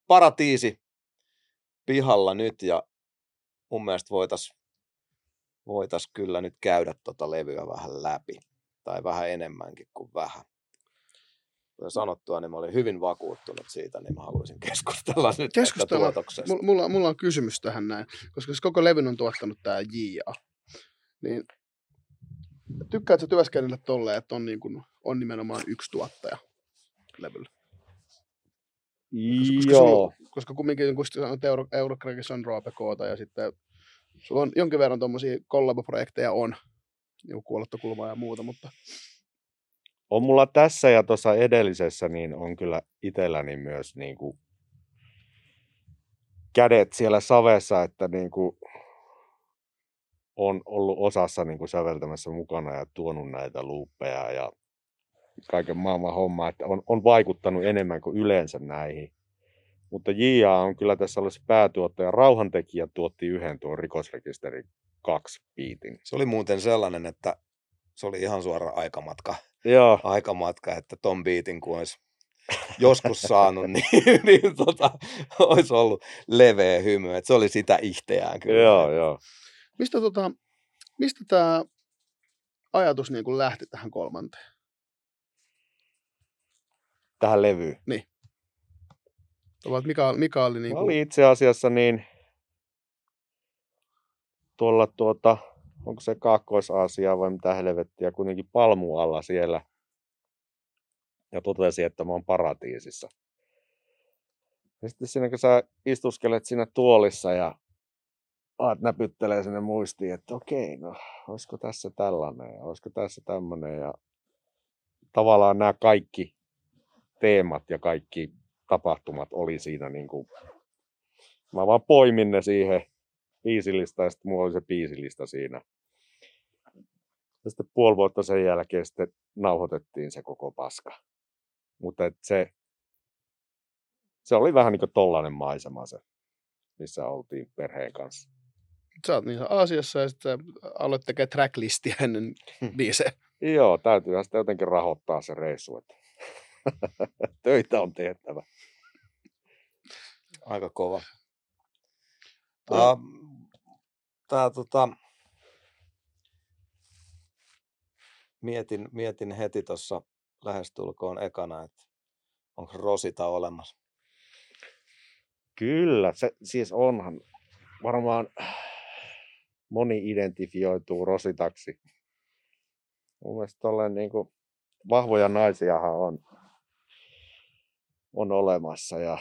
Paratiisi pihalla nyt ja mun mielestä voitais kyllä nyt käydä tota levyä vähän läpi tai vähän enemmänkin kuin vähän. Kuten sanottua, niin mä olin hyvin vakuuttunut siitä, niin mä haluaisin keskustella nyt tästä tuotoksesta. Mulla on kysymys tähän näin, koska se koko levyn on tuottanut tää Jia, niin tykkäätkö työskennellä tolleen, että on, niin kun, on nimenomaan yksi tuottaja levyllä? Joo. Koska kumminkin, kun sanoit, Eurocrackissa on Raappana ja sitten sulla on jonkin verran tommosia kollaboprojekteja on, niin Kuolottokulmaa ja muuta, mutta... On mulla tässä ja tuossa edellisessä, niin on kyllä itselläni myös niin kuin kädet siellä savessa, että niin kuin on ollut osassa niin kuin säveltämässä mukana ja tuonut näitä luuppeja ja kaiken maailman hommaa, että on vaikuttanut enemmän kuin yleensä näihin. Mutta Jia on kyllä tässä ollut se päätuottaja. Rauhantekijä tuotti yhden tuon Rikosrekisteri 2 biitin. Se oli muuten sellainen, että se oli ihan suora aikamatka. Joo. Aikamatka, että ton biitin kun olisi joskus saanut, niin olisi ollut leveä hymy. Että se oli sitä ihteään kyllä. Joo. Mistä tämä ajatus niin kun lähti tähän kolmanteen? Tähän levyyn? Niin. Mikä oli niin kuin... Oli itse asiassa niin tuolla onko se Kaakkois-Aasiaa vai mitä helvettiä, kuitenkin palmualla siellä. Ja totesin, että mä oon Paratiisissa. Ja sitten siinä, kun sä istuskelet siinä tuolissa ja aat näpyttelee sinne muistiin, että okei, no olisiko tässä tällainen ja olisiko tässä tämmöinen. Ja tavallaan nämä kaikki teemat ja kaikki tapahtumat oli siinä niin kuin... Mä vaan poimin ne siihen biisilista ja sitten mulla oli se biisilista siinä. Ja sitten puoli vuotta sen jälkeen sitten nauhoitettiin se koko paska. Mutta se oli vähän niin kuin tollainen maisema se, missä oltiin perheen kanssa. Sä oot niissä Aasiassa ja sitten aloit tekemään tracklistiä ennen biisejä. Joo, täytyyhän sitten jotenkin rahoittaa se reissu. Töitä on tehtävä. Aika kova. Mietin heti tuossa lähestulkoon ekana, että onko Rosita olemassa? Kyllä, se siis onhan. Varmaan moni identifioituu Rositaksi. Mun mielestä tolleen niin kuin vahvoja naisiahan on olemassa ja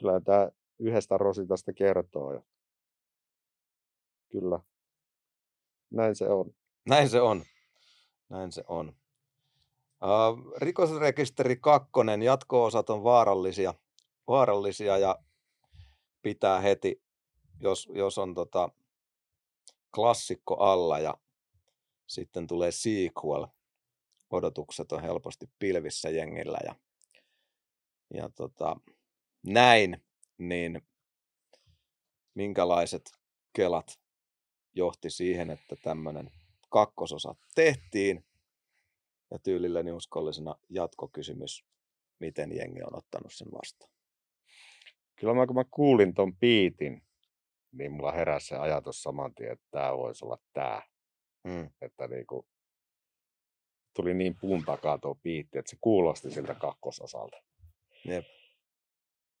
kyllä tämä yhdestä Rositasta kertoo. Ja kyllä. Näin se on. Rikosrekisteri 2. Jatko-osat on vaarallisia ja pitää heti, jos on klassikko alla ja sitten tulee sequel. Odotukset on helposti pilvissä jengillä ja näin, niin minkälaiset kelat johti siihen, että tämmöinen kakkososa tehtiin ja tyylilleni uskollisena jatkokysymys, miten jengi on ottanut sen vastaan? Kyllä kun mä kuulin ton biitin, niin mulla heräsi se ajatus saman tien, että tää voisi olla tää. Että niinku tuli niin puun takaa tuo biitti, että se kuulosti siltä kakkososalta. Jep.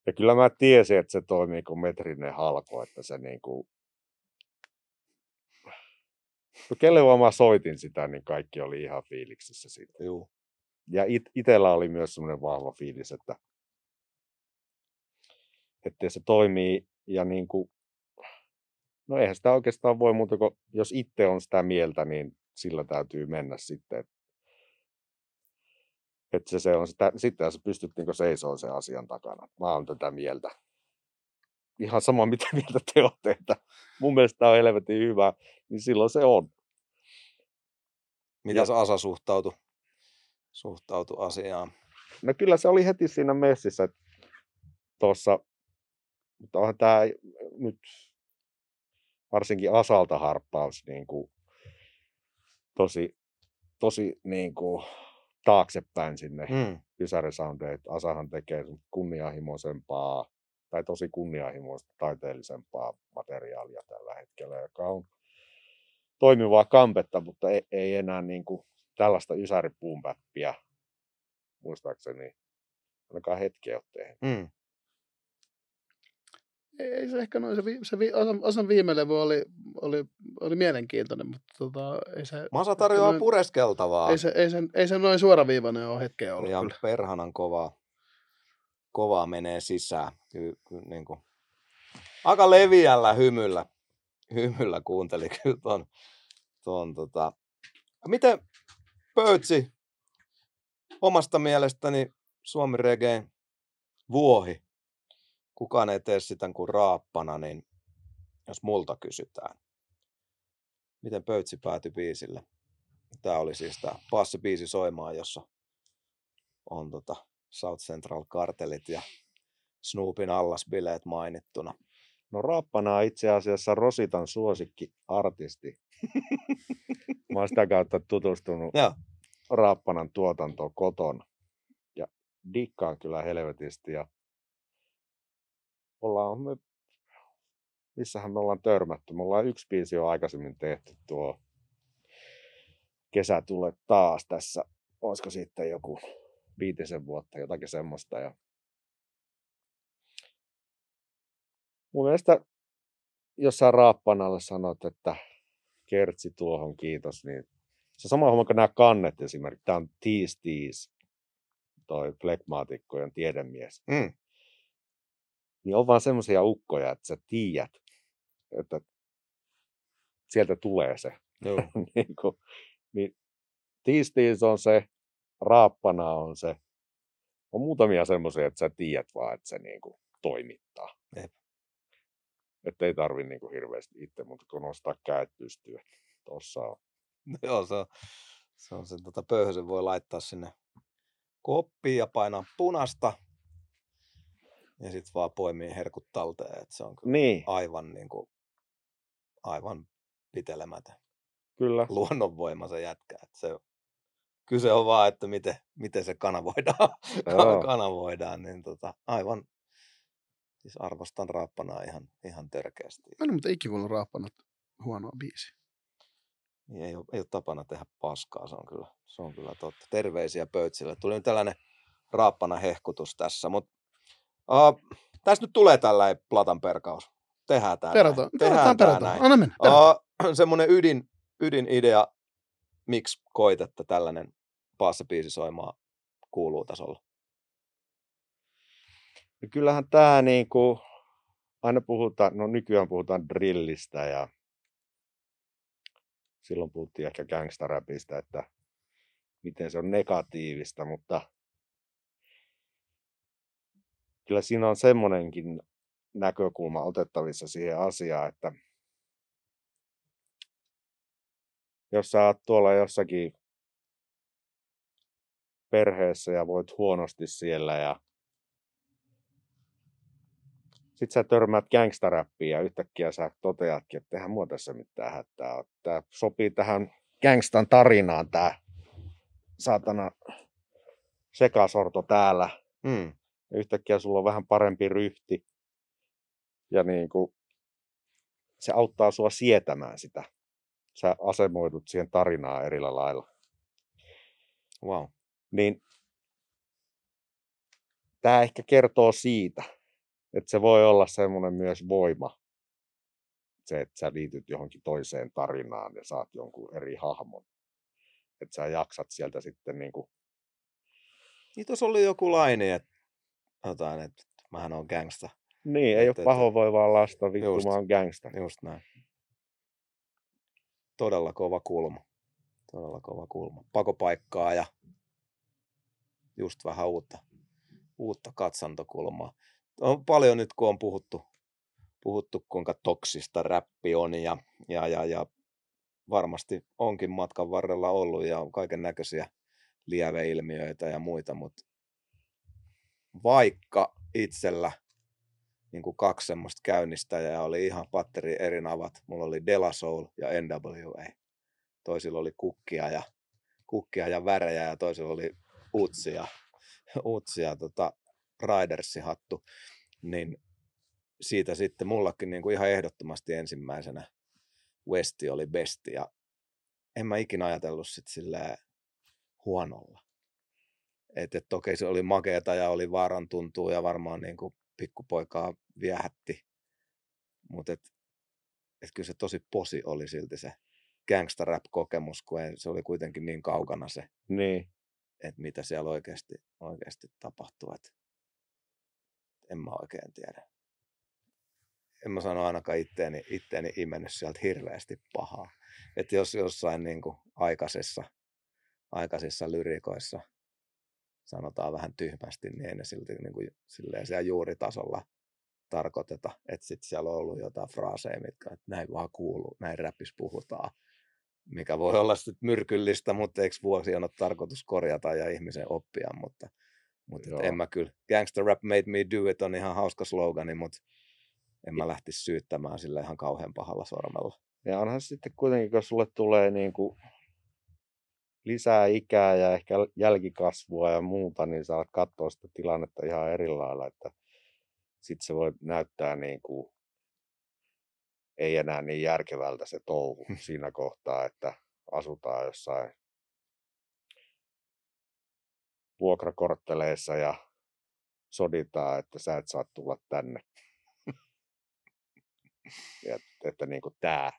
Ja kyllä mä tiesin, että se toimii kuin metrinen halko, että se niinku... Kelle vaan mä soitin sitä, niin kaikki oli ihan fiiliksissä siitä. Juu. Ja itellä oli myös semmoinen vahva fiilis, että se toimii ja niinku... No eihän sitä oikeastaan voi muuta kuin, jos itse on sitä mieltä, niin sillä täytyy mennä sitten. Että se on sitä, sitten sä pystyt niinku seisomaan sen asian takana. Mä oon tätä mieltä. Ihan sama, mitä mieltä te ootte. Mun mielestä tää on helvetin hyvä, niin silloin se on. Miten Asa suhtautui asiaan? No kyllä se oli heti siinä messissä tuossa, mutta onhan tämä nyt varsinkin Asalta harppaus niin kuin tosi niin kuin taaksepäin sinne ysärisoundeihin. Asahan tekee kunnianhimoisempaa tai tosi kunnianhimoista taiteellisempaa materiaalia tällä hetkellä, joka on toimivaa kampetta, mutta ei enää niin kuin tällaista ysäripuunpäppiä muistaakseni ainakaan hetkeä ole tehnyt. Mm. Ei se ehkä noin, Asan viime levy oli mielenkiintoinen, mutta ei se... Masa tarjoaa noin, pureskeltavaa. Ei se noin suoraviivainen ole hetkeä ollut. Ja kyllä. Perhanan kovaa menee sisään. Niin kuin. Aika leviällä hymyllä kuunteli kyllä ton. Miten Pöötsi omasta mielestäni Suomi reggaen vuohi? Kukaan ei tee sitä kuin Raappana, niin jos multa kysytään. Miten Pöötsi päätyi biisille? Tää oli siis tää bassibiisi soimaan, jossa on South Central Cartelit ja Snoopin allasbileet mainittuna. No Raappana on itse asiassa Rositan suosikkiartisti. Mä oon sitä kautta tutustunut Raappanan tuotantoon kotona. Ja dikkaan kyllä helvetisti. Ja missähän me ollaan törmätty. Me ollaan yksi biisi jo aikaisemmin tehty tuo Kesä tulee taas tässä. Olisiko sitten joku 5 vuotta, jotakin semmoista. Ja mun mielestä, jos sä Raappanalle sanot, että kertsi tuohon, kiitos, niin se sama homma kuin nämä kannet esimerkiksi. Tämä on Tees, toi flekmaatikkojen tiedemies. Mm. Niin on vaan semmoisia ukkoja, että sä tiedät, että sieltä tulee se. Niin Tees on se, Raappana on se. On muutamia semmoisia, että sä tiedät vaan, että se niinku toimittaa. Että ei tarvitse niinku hirveästi itse, mutta kun nostaa kädet pystyyn, että tossa on. Joo, se on sen pöyhösen voi laittaa sinne koppiin ja painaa punasta. Ja sitten vaan poimii herkut talteen, että se on kyllä aivan pitelemätön. Kyllä. Luonnonvoima se jätkä. Kyse on vaan, että miten se kanavoidaan. Niin aivan. Siis arvostan Raappanaa ihan törkeästi. Mä en ole ikinä kuullut Raappanat huonoa biisiä. Niin ei ole tapana tehdä paskaa, se on kyllä totta. Terveisiä Pöötsille. Tuli nyt tällainen Raappana-hehkutus tässä, mutta tässä nyt tulee tällainen platan perkaus. Tehdään tämä näin. Anna mennä. Semmoinen ydinidea, miksi koit, että tällainen bassibiisi soimaa kuuluu tasolla. Ja kyllähän tämä niinku, aina puhutaan, nykyään puhutaan drillistä ja silloin puhuttiin ehkä gangsterräpistä, että miten se on negatiivista, mutta kyllä siinä on semmoinenkin näkökulma otettavissa siihen asiaan, että jos sä oot tuolla jossakin perheessä ja voit huonosti siellä ja sitten sä törmäät gangsteräppiin ja yhtäkkiä sä toteatkin, että eihän mua tässä mitään hätää ole. Tää sopii tähän gangstan tarinaan tää saatana sekasorto täällä. Mm. Yhtäkkiä sulla on vähän parempi ryhti ja niinku, se auttaa sua sietämään sitä. Sä asemoidut siihen tarinaan erillä lailla. Wow. Niin tää ehkä kertoo siitä. Että se voi olla semmoinen myös voima, se, että sä liityt johonkin toiseen tarinaan ja saat jonkun eri hahmon. Että sä jaksat sieltä sitten niinku. Niin tuossa oli joku laine, että mähän on gangsta. Niin, ei ole pahoinvoivaa lasta, vittu mä oon gangsta. Just näin. Todella kova kulma. Pakopaikkaa ja just vähän uutta katsantokulmaa. On paljon nyt, kun on puhuttu kuinka toksista räppi on ja varmasti onkin matkan varrella ollut ja on kaiken näköisiä lieveilmiöitä ja muita, mutta vaikka itsellä niin kuin kaksi semmoista käynnistäjää ja oli ihan patteri eri navat. Mulla oli Dela Soul ja NWA. Toisilla oli kukkia ja värejä ja toisilla oli utsia Ridersi-hattu. Niin siitä sitten mullakin niin kuin ihan ehdottomasti ensimmäisenä Westi oli besti ja en mä ikinä ajatellut sit sillä huonolla. Et toki se oli makeeta ja oli vaaran tuntua ja varmaan niin kuin pikkupoikaa viehätti. Mutta kyllä se tosi posi oli silti se gangsta rap kokemus, kun se oli kuitenkin niin kaukana se, niin. Että mitä siellä oikeasti tapahtuu. Et en mä oikein tiedä. En mä sano ainakaan itteeni imennyt sieltä hirveästi pahaa. Että jos jossain niin kuin aikaisissa lyrikoissa sanotaan vähän tyhmästi, niin ei ne silti niin kuin silleen siellä juuritasolla tarkoiteta. Että sitten siellä on ollut jotain fraaseja, mitkä näin vaan kuuluu, näin räppissä puhutaan. Mikä voi olla sitten myrkyllistä, mutta eikö vuosien ole tarkoitus korjata ja ihmisen oppia. Mutta en mä kyllä. Gangster rap made me do it on ihan hauska slogani, mutta en mä lähtisi syyttämään sillä ihan kauhean pahalla sormella. Ja onhan sitten kuitenkin, kun sulle tulee niin kuin lisää ikää ja ehkä jälkikasvua ja muuta, niin saat katsoa sitä tilannetta ihan eri lailla. Sitten se voi näyttää niin kuin ei enää niin järkevältä se touhu siinä kohtaa, että asutaan jossain vuokrakortteleissa ja soditaan, että sä et saa tulla tänne. Että niin kuin tämä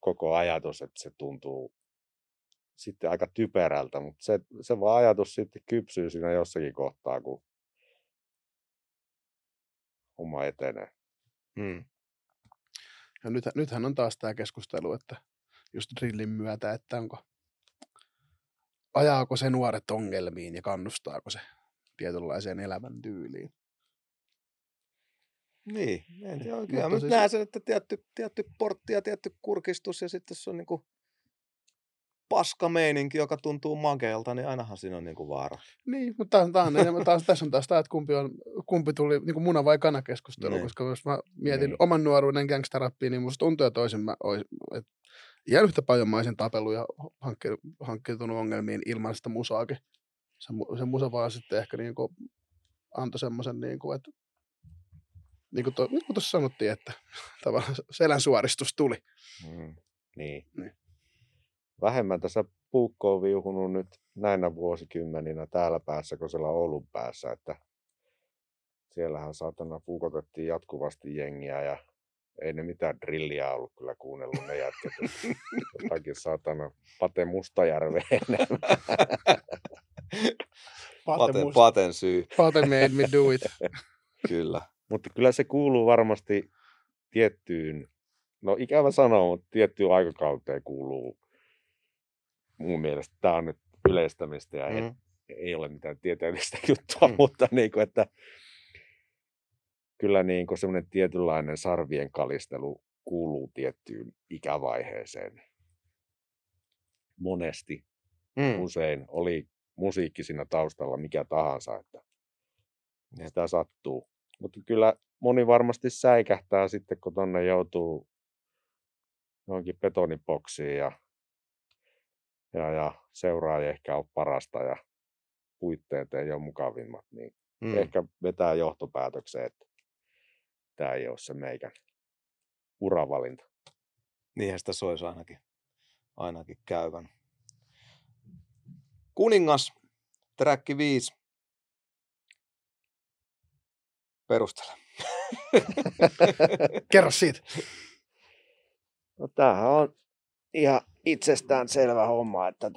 koko ajatus, että se tuntuu sitten aika typerältä, mutta se vaan ajatus sitten kypsyy siinä jossakin kohtaa, kun homma etenee. Ja nythän on taas tämä keskustelu, että just drillin myötä, että ajaako se nuoret ongelmiin ja kannustaako se tietynlaiseen elämäntyyliin. Niin, en tiedä oikein. Mutta siis näen sen, että tietty portti ja tietty kurkistus ja sitten se on niin kuin paskameininki, joka tuntuu makeelta, niin ainahan siinä on niin kuin vaara. Niin, mutta tässä on taas tämä, että kumpi tuli niin kuin muna vai kana keskustelu, niin. Koska jos mä mietin niin. Oman nuoruuden gangsterrappiin, niin musta tuntuu, että ihan yhtä paljon mä olisin tapellut ja hankkiutunut ongelmiin ilman sitä musaakin. Se musa vaan sitten ehkä niin kuin antoi semmoisen, niin kuin, että niin kuin tuossa sanottiin, että tavallaan selän suoristus tuli. Niin. Vähemmän tässä puukko on viuhunut nyt näinä vuosikymmeninä täällä päässä kuin siellä Oulun päässä. Että siellähän saatana puukotettiin jatkuvasti jengiä ja ei ne mitään drilliä ollut kyllä kuunnellut ne jätket. Jotakin saatana Pate Mustajärveen. Paten syy. Pate made me do it. Kyllä. Mutta kyllä se kuuluu varmasti tiettyyn, no ikävä sanoa, mutta tiettyyn aikakauteen kuuluu. Mun mielestä tämä on nyt yleistämistä ja ei ole mitään tieteellistä juttua, mutta niin kuin, että kyllä niin kuin semmoinen tietynlainen sarvien kalistelu kuuluu tiettyyn ikävaiheeseen. Monesti usein oli musiikki siinä taustalla mikä tahansa, että sitä sattuu. Mutta kyllä moni varmasti säikähtää sitten, kun tonne joutuu johonkin betoniboksiin ja seuraa ei ehkä ole parasta ja puitteet ei ole mukavimmat, niin ehkä vetää johtopäätökseen, että tämä ei ole se meikän uravalinta. Niinhän sitä soisi ainakin käyvän. Kuningas, träkki 5. Perustele. Kerro siitä. No tämähän on ihan itsestään selvä homma, että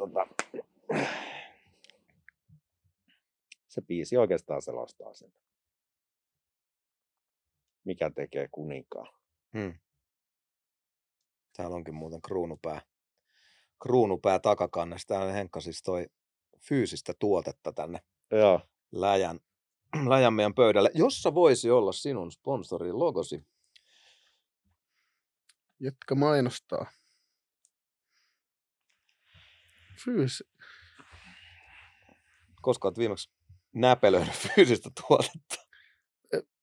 se biisi oikeastaan selostaa sen. Mikä tekee kuninkaan. Täällä onkin muuten kruunupää takakannessa. Täällä Henkka siis toi fyysistä tuotetta tänne. Joo. Läjän meidän pöydälle, jossa voisi olla sinun sponsorin logosi. Jotka mainostaa. Fyys. Koska olet viimeksi näpelöidä fyysistä tuotetta.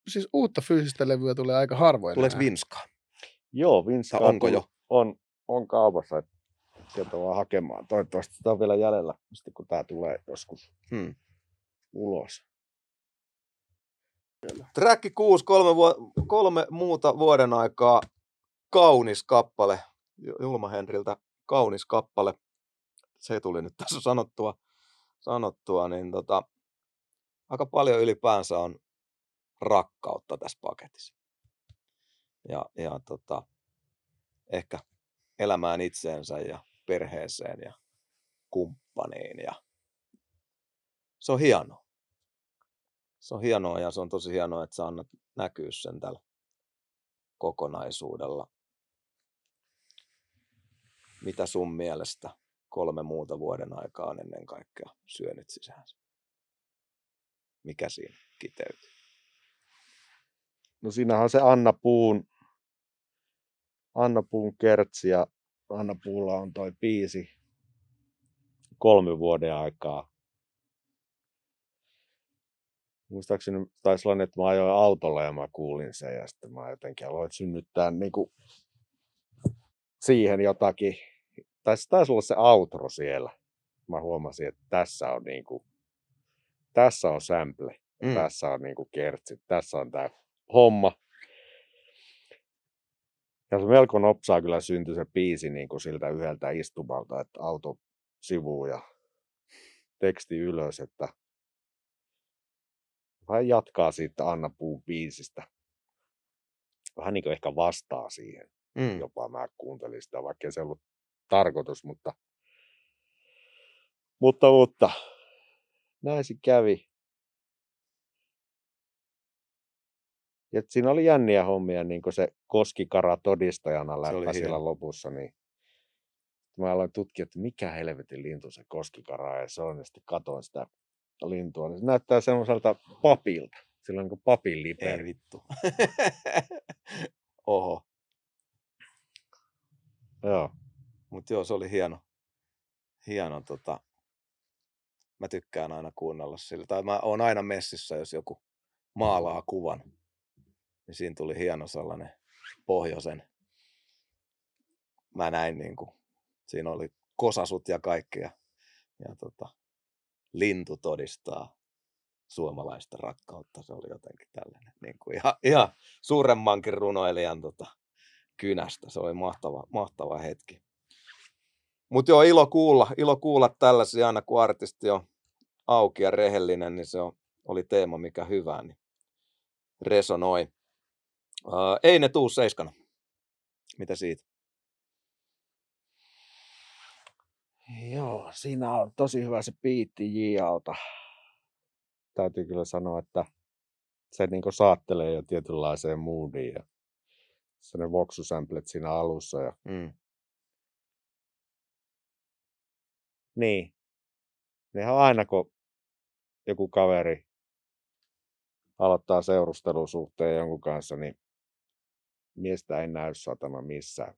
Siis uutta fyysistä levyä tulee aika harvoin. Tuleeko Vinskaa? Joo, Vinska onko jo? On kaupassa, että sieltä vaan hakemaan. Toivottavasti sitä on vielä jäljellä, sitten kun tämä tulee joskus ulos. Track 6, kolme muuta vuoden aikaa, kaunis kappale. Julma Henriltä kaunis kappale. Se tuli nyt tässä sanottua niin aika paljon ylipäänsä on rakkautta tässä paketissa. Ja ehkä elämään itseensä ja perheeseen ja kumppaniin. Ja se on hienoa. Se on hienoa ja se on tosi hienoa, että sä annat näkyä sen tällä kokonaisuudella. Mitä sun mielestä kolme muuta vuoden aikaa on ennen kaikkea syönyt sisäänsä? Mikä siinä kiteytyy? No siinähän on se Anna Puun kertsi ja Anna Puulla on toi biisi 3 vuoden aikaa. Muistaakseni taisi olla, että mä ajoin autolla ja mä kuulin sen ja sitten mä jotenkin aloin synnyttää niinku siihen jotakin. Taisi olla se outro siellä. Mä huomasin, että tässä on sample, tässä on niinku kertsi, tässä on tää homma. Ja se melko nopsaa kyllä syntyi se biisi niin kuin siltä yhdeltä istumalta, että auto sivuun ja teksti ylös, että vähän jatkaa siitä Anna Puun biisistä. Vähän niin kuin ehkä vastaa siihen. Jopa mä kuuntelin sitä, vaikka se ei ollut tarkoitus, mutta näin se kävi. Ja siinä oli jänniä hommia, niin kuin se Koskikara todistajana läppä siellä lopussa. Niin mä aloin tutkia, että mikä helvetin lintu se Koskikara ja se on, ja sitten katoin sitä lintua. Niin se näyttää semmoiselta papilta. Sillä on niin kuin papin lipeä. Ei vittu. Oho. Joo. Mutta joo, se oli hieno. Hieno Mä tykkään aina kuunnella sillä. Tai mä oon aina messissä, jos joku maalaa kuvan. Niin siinä tuli hieno sellainen pohjoisen. Mä näin niinku, siinä oli kosasut ja kaikki ja lintu todistaa suomalaista rakkautta. Se oli jotenkin tällainen niinku ihan suuremmankin runoilijan kynästä. Se oli mahtava hetki. Mut joo, ilo kuulla tällaisia aina kun artisti on auki ja rehellinen, niin se oli teema mikä hyvä, niin resonoi. Ei ne tuu seiskana. Mitä siitä? Joo, siinä on tosi hyvä se biitti Jialta. Täytyy kyllä sanoa, että se niinku saattelee jo tietynlaiseen moodiin. Ja se ne voksusämplet siinä alussa. Ja... Niin. Nehän aina kun joku kaveri aloittaa seurustelusuhteen jonkun kanssa, niin miestä ei näy satana missään.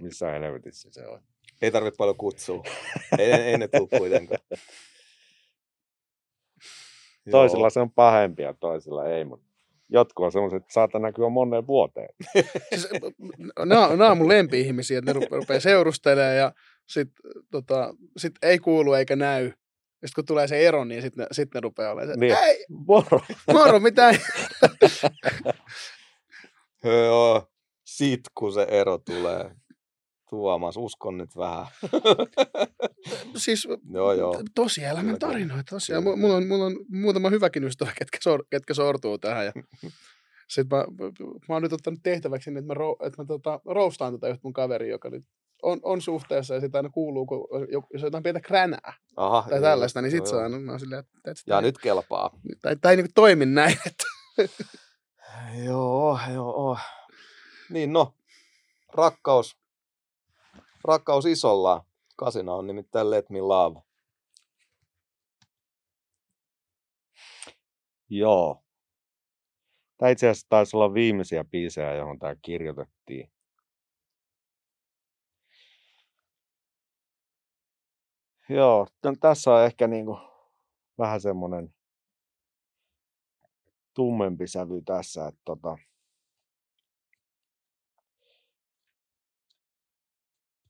Missä helvetissä se on. Ei tarvitse paljon kutsua. ei ne tule kuitenkaan. Toisilla se on pahempia, toisilla ei, mutta jotkut on sellaiset, että saattaa näkyä moneen vuoteen. Nämä on mun lempi-ihmisiä, että ne rupeaa seurustelemaan ja sit ei kuulu eikä näy. Ja sitten kun tulee se ero, niin sitten ne rupeaa olemaan se, ei, moro, mitä ei. Joo, sit kun se ero tulee. Tuomas, uskon nyt vähän. Siis tosi elämän tarinoita tosiaan. Mulla on muutama hyväkin ystävä, ketkä sortuu tähän. Ja sitten mä oon nyt ottanut tehtäväksi, että mä roustaan tätä yhtä mun kaveria, joka nyt on suhteessa ja sitä aina kuuluu, kun jos jotain pientä kränää. Aha, tai tällaista, niin sit saa. Mä oon silleen, että ja nyt kelpaa. Tai ei niin kuin toimi näin. Joo. Niin no, rakkaus isollaan. 8 on nimittäin Let Me Love. Joo. Tämä itse asiassa taisi olla viimeisiä biisejä, johon tämä kirjoitettiin. Joo, tässä on ehkä niinku vähän semmoinen tummempi sävy tässä,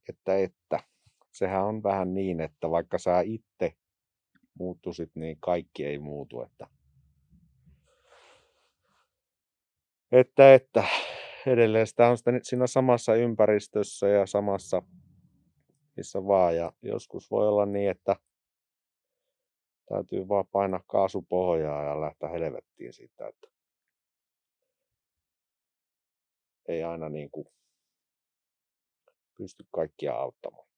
että sehän on vähän niin, että vaikka sä itse muuttuisit, niin kaikki ei muutu, että edelleen sitä on sitten siinä samassa ympäristössä ja samassa missä vaan, ja joskus voi olla niin, että täytyy vaan painaa kaasupohjaa ja lähteä helvettiin siitä, että ei aina niin kuin pysty kaikkia auttamaan.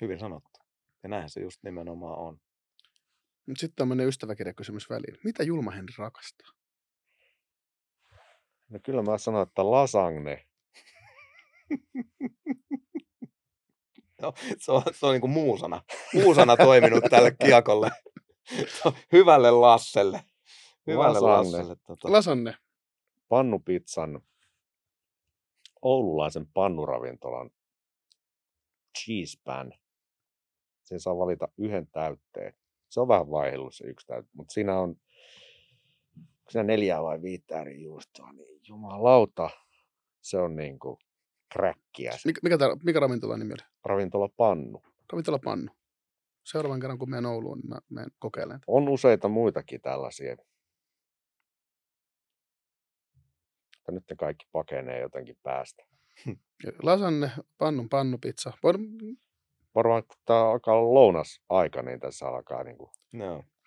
Hyvin sanottu. Ja näinhän se just nimenomaan on. Mutta sitten tämmöinen ystäväkirjakysymys väliin. Mitä Julma Henri rakastaa? No kyllä mä sanon, että lasagne. No, se on niin kuin muusana toiminut tälle kiekolle. Hyvälle Lasselle. Hyvälle Lasselle. Lasanne. Pannupizzan, oululaisen pannuravintolan cheese pan. Siinä saa valita yhden täytteen. Se on vähän vaihdellut se yksi täyte, mutta siinä on 4 vai 5 eri juustoa, niin jumalauta, se on niin kuin kräkkiä. Mikä ravintolan nimi oli? Ravintola Pannu. Ravintola Pannu. Seuraavan kerran kun menen Ouluun, niin mä kokeilen. On useita muitakin tällaisia. Mutta nyt ne kaikki pakenee jotenkin päästä. Lasanne, pannupizza. Varmaan kun tämä alkaa olla lounasaika, niin tässä alkaa niin kuin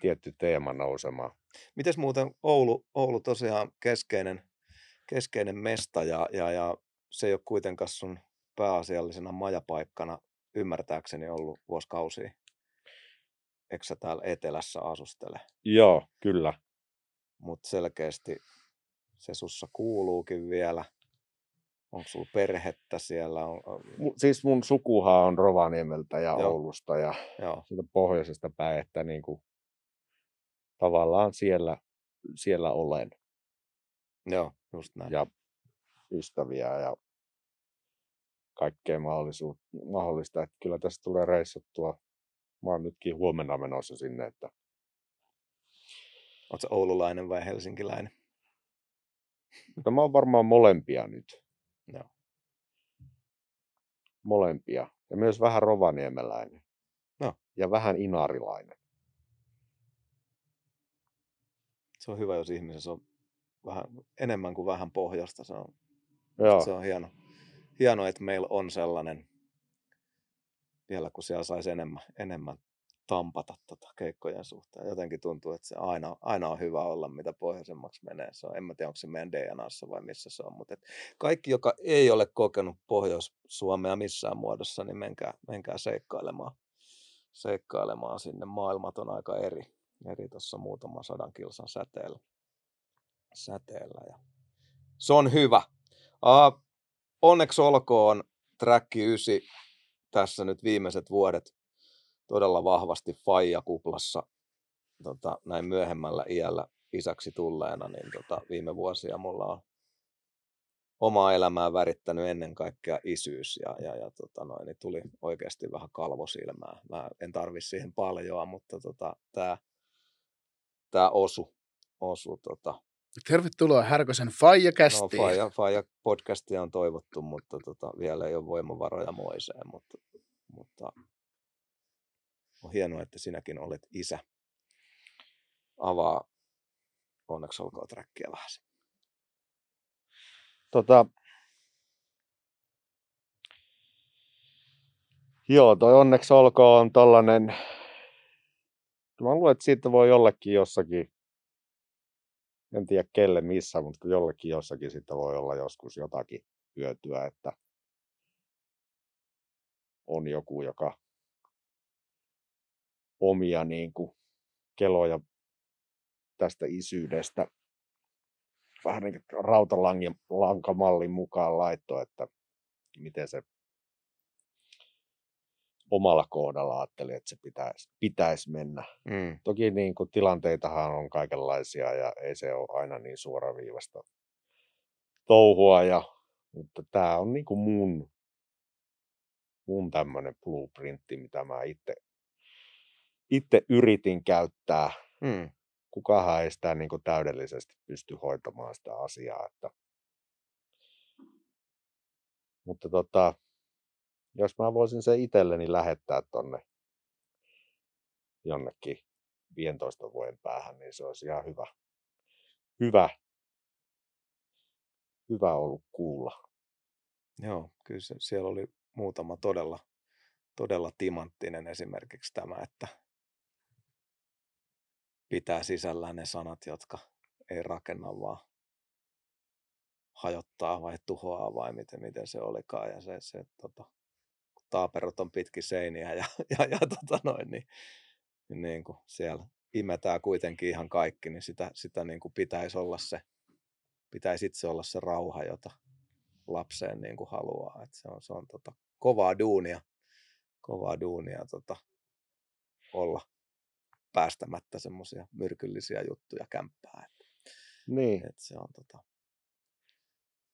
tietty teema nousemaan. Mites muuten Oulu tosiaan keskeinen mesta ja se ei ole kuitenkaan sun pääasiallisena majapaikkana ymmärtääkseni ollut vuosikausia. Eikö sä täällä etelässä asustele? Joo, kyllä. Mutta selkeästi se sussa kuuluukin vielä. Onko sulla perhettä siellä? Siis mun sukuha on Rovaniemeltä ja joo. Oulusta ja siitä pohjoisesta päin, että niinku tavallaan siellä olen. Joo, just näin. Ja ystäviä ja kaikkea mahdollista. Että kyllä tässä tulee reissattua. Mä oon nytkin huomenna menossa sinne. Että... Oletko oululainen vai helsinkiläinen? Mutta mä oon varmaan molempia nyt. Joo. Molempia. Ja myös vähän rovaniemeläinen. No. Ja vähän inarilainen. Se on hyvä, jos ihmisessä on vähän enemmän kuin vähän pohjasta. Se on hieno. Hienoa, että meillä on sellainen, vielä kun siellä saisi enemmän tampata keikkojen suhteen. Jotenkin tuntuu, että se aina on hyvä olla, mitä pohjoisemmaksi menee. Se on, en mä tiedä, onko se meidän DNAssa vai missä se on. Mutta kaikki, joka ei ole kokenut Pohjois-Suomea missään muodossa, niin menkää seikkailemaan sinne. Maailmat on aika eri tuossa muutaman 100 kilsan säteellä. Ja se on hyvä. Onneksi olkoon träkki 9 tässä nyt viimeiset vuodet todella vahvasti faijakuplassa näin myöhemmällä iällä isäksi tulleena, niin viime vuosia mulla on omaa elämää värittänyt ennen kaikkea isyys niin tuli oikeasti vähän kalvosilmää. Mä en tarvi siihen paljoa, mutta tää osu. Tervetuloa Härkösen Faija-kästiin. No, Faija-podcastia on toivottu, mutta vielä ei ole voimavaroja moiseen. Mutta on hienoa, että sinäkin olet isä. Avaa onneksi olkoon träkkiä vähän. Joo, toi onneksi olkoon on tollanen. Mä luulen, että siitä voi jollekin jossakin. En tiedä kelle missä, mutta jollekin jossakin siitä voi olla joskus jotakin hyötyä, että on joku, joka omia niin kuin keloja tästä isyydestä vähän niin kuin rautalankamallin mukaan laittoi, että miten se omalla kohdalla ajatteli, että se pitäisi mennä. Mm. Toki niin kuin tilanteitahan on kaikenlaisia ja ei se ole aina niin suoraviivasta touhua. Mutta tämä on niin kuin mun tämmöinen blueprintti, mitä mä itse itse yritin käyttää. Kukahan ei sitä niin kuin täydellisesti pysty hoitamaan sitä asiaa. Että. Mutta jos mä voisin sen itselleni lähettää tonne jonnekin 15 vuoden päähän, niin se olisi ihan hyvä ollut kuulla. Joo, kyllä siellä oli muutama todella timanttinen, esimerkiksi tämä, että pitää sisällään ne sanat, jotka ei rakenna, vaan hajottaa vai tuhoaa vai miten se olikaan. Ja se kun taaperot on pitkin seiniä niin kuin siellä imetään kuitenkin ihan kaikki, niin sitä niin kuin pitäisi itse olla se rauha, jota lapseen niin kuin haluaa. Et se on kovaa duunia olla päästämättä semmoisia myrkyllisiä juttuja kämppään. Niin. Et se on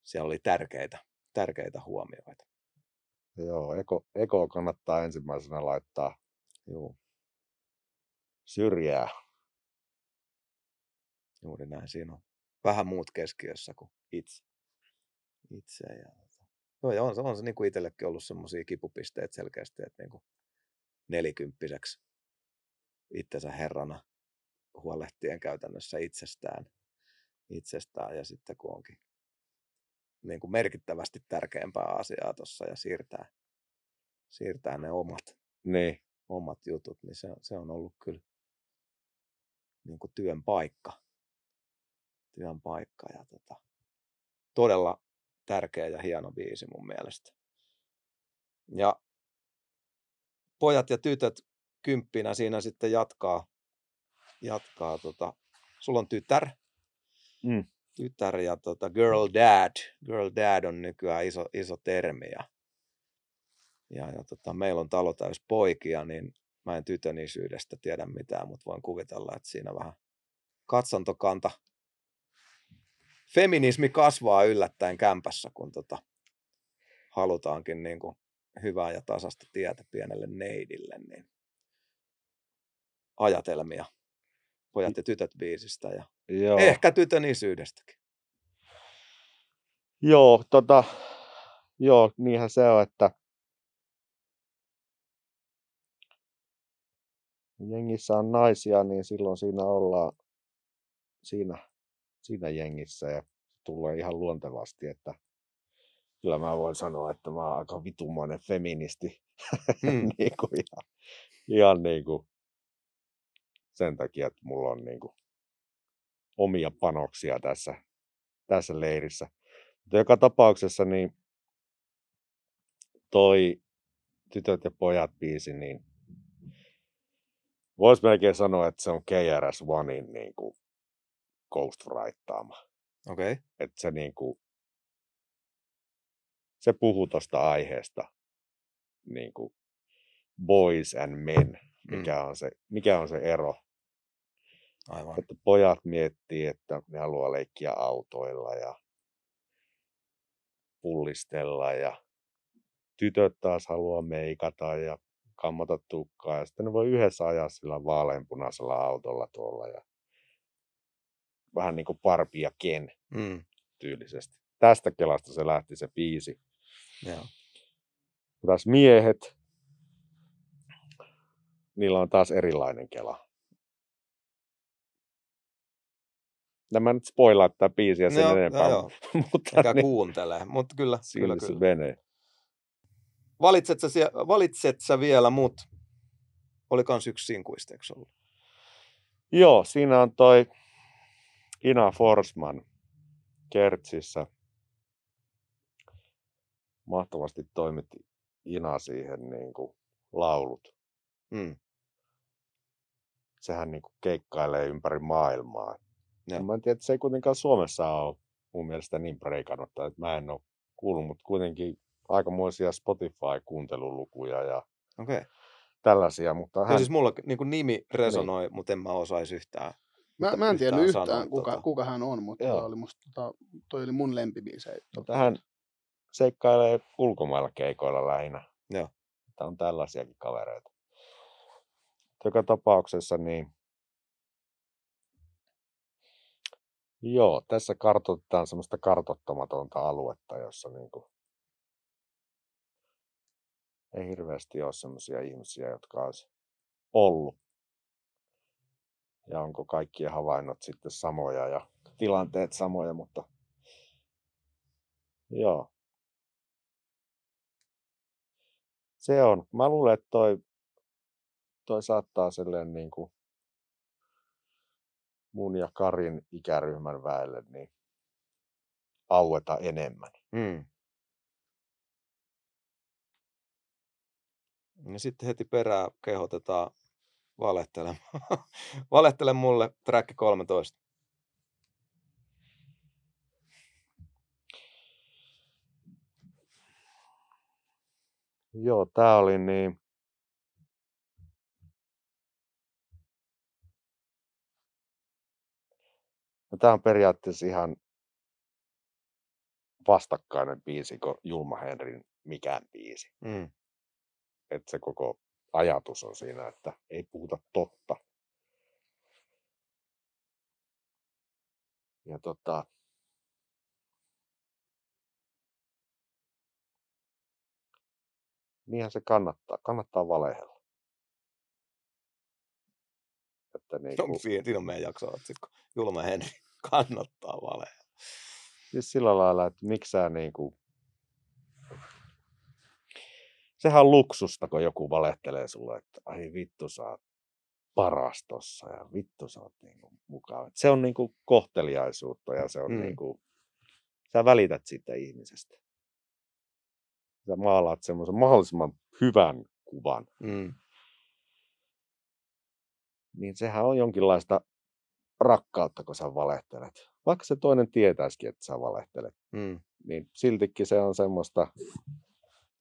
siellä oli tärkeitä huomioita. Joo, eko kannattaa ensimmäisenä laittaa. Joo. Syrjää. Juuri näin, siinä on vähän muut keskiössä kuin itse. Ja on se niin kuin itsellekin ollut semmoisia kipupisteitä selkeästi, että niin kuin 40-vuotiaaksi itsensä herrana huolehtien käytännössä itsestään. Ja sitten kun onkin niin kuin merkittävästi tärkeämpää asiaa tuossa ja siirtää ne omat jutut, niin se on ollut kyllä niin kuin työn paikka ja todella tärkeä ja hieno biisi mun mielestä. Ja Pojat ja tytöt 10 siinä sitten jatkaa sulla on tytär ja girl dad on nykyään iso termi ja meillä on talo täys poikia, niin mä en tytön isyydestä tiedä mitään, mutta voin kuvitella, että siinä vähän katsantokanta feminismi kasvaa yllättäen kämpässä, kun halutaankin niin kuin hyvää ja tasasta tietä pienelle neidille, niin ajatelmia Pojat ja tytöt biisistä ja joo. Ehkä tytön isyydestäkin. Joo, niinhän se on, että jengissä on naisia, niin silloin siinä ollaan siinä jengissä ja tulee ihan luontevasti, että kyllä mä voin sanoa, että mä oon aika vitumainen feministi. Niinku ihan niinku sen takia, että mulla on niinku omia panoksia tässä leirissä. Mutta joka tapauksessa niin toi Tytöt ja pojat -biisi, niin voisi melkein sanoa, että se on KRS-Onein niinku ghostwriteama. Okei. Okay. Että se niinku se puhuu tosta aiheesta niinku boys and men, mikä on se ero. Aivan. Että pojat miettii, että ne haluaa leikkiä autoilla ja pullistella, ja tytöt taas haluaa meikata ja kammata tukkaa, ja sitten ne voi yhdessä ajaa sillä vaaleanpunaisella autolla tuolla ja vähän niin kuin Barbie ja Ken tyylisesti. Tästä kelasta se lähti se biisi. Joo. Taas miehet, niillä on taas erilainen kela. Mä nyt spoilaan tätä biisiä sen enempää. Eikä niin, kuuntele, mutta kyllä. Siinä se menee. Valitset sä vielä mut? Oli kans yksi sinkuista, eikö ollut? Joo, siinä on toi Ina Forsman Kertsissä. Mahtavasti toimitti Ina siihen niin kuin laulut. Sehän niin kuin keikkailee ympäri maailmaa. Ja. Mä en tiedä, että se ei kuitenkaan Suomessa ole mun mielestä niin breikannut, että mä en ole kuullut, mutta kuitenkin aikamoisia Spotify-kuuntelulukuja ja tällaisia. Mutta hän... siis mulla niin kuin nimi resonoi, niin. Mutta en mä osaisi yhtään. Mä en tiedä yhtään kuka hän on, mutta toi oli mun lempibiisi. Hän seikkailee ulkomailla keikoilla lähinnä. Joo. On tällaisiakin kavereita. joka tapauksessa niin joo, tässä kartoitetaan semmoista kartoittamatonta aluetta, jossa niin kuin ei hirveästi ole semmoisia ihmisiä, jotka olisi ollut. Ja onko kaikkien havainnot sitten samoja ja tilanteet samoja, mutta joo. Se on. Mä luulen, että toi saattaa silleen niin kuin mun ja Karin ikäryhmän väelle niin aueta enemmän. Mm. Ja sitten heti perään kehotetaan valehtelemaan. Valehtele mulle, track 13. Joo, tää oli niin. No, tää on periaatteessa ihan vastakkainen biisi kuin Julma Henrin mikään biisi. Mm. Että se koko ajatus on siinä, että ei puhuta totta. Ja niinhän se kannattaa. Kannattaa valehdella. Että niin kuin siinä on meidän jaksoa, että Julma Henri kannattaa valehdella. Siis sillä lailla, että miksään niin kuin sehän on luksusta, kun joku valehtelee sulle, että ai vittu sä oot paras tossa ja vittu sä oot niinku mukava. Se on niinku kohteliaisuutta ja se on niinku, sä välität siitä ihmisestä. Sä maalaat semmoisen mahdollisimman hyvän kuvan. Mm. Niin sehän on jonkinlaista rakkautta, kun sä valehtelet. Vaikka se toinen tietäisikin, että sä valehtelet, niin siltikin se on semmoista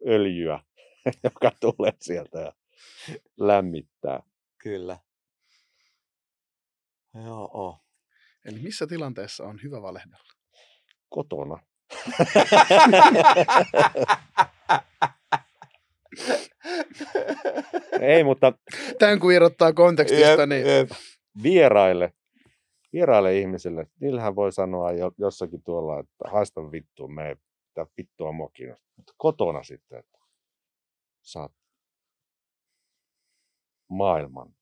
öljyä, joka tulee sieltä ja lämmittää. Kyllä. Joo. Eli missä tilanteessa on hyvä valehdella? Kotona. Ei, mutta tämän kun irrottaa kontekstista, niin vieraille ihmisille. Niillähän voi sanoa jossakin tuolla, että haista vittua, mene tai vittua mokina. Mutta kotona sitten, että sä oot maailman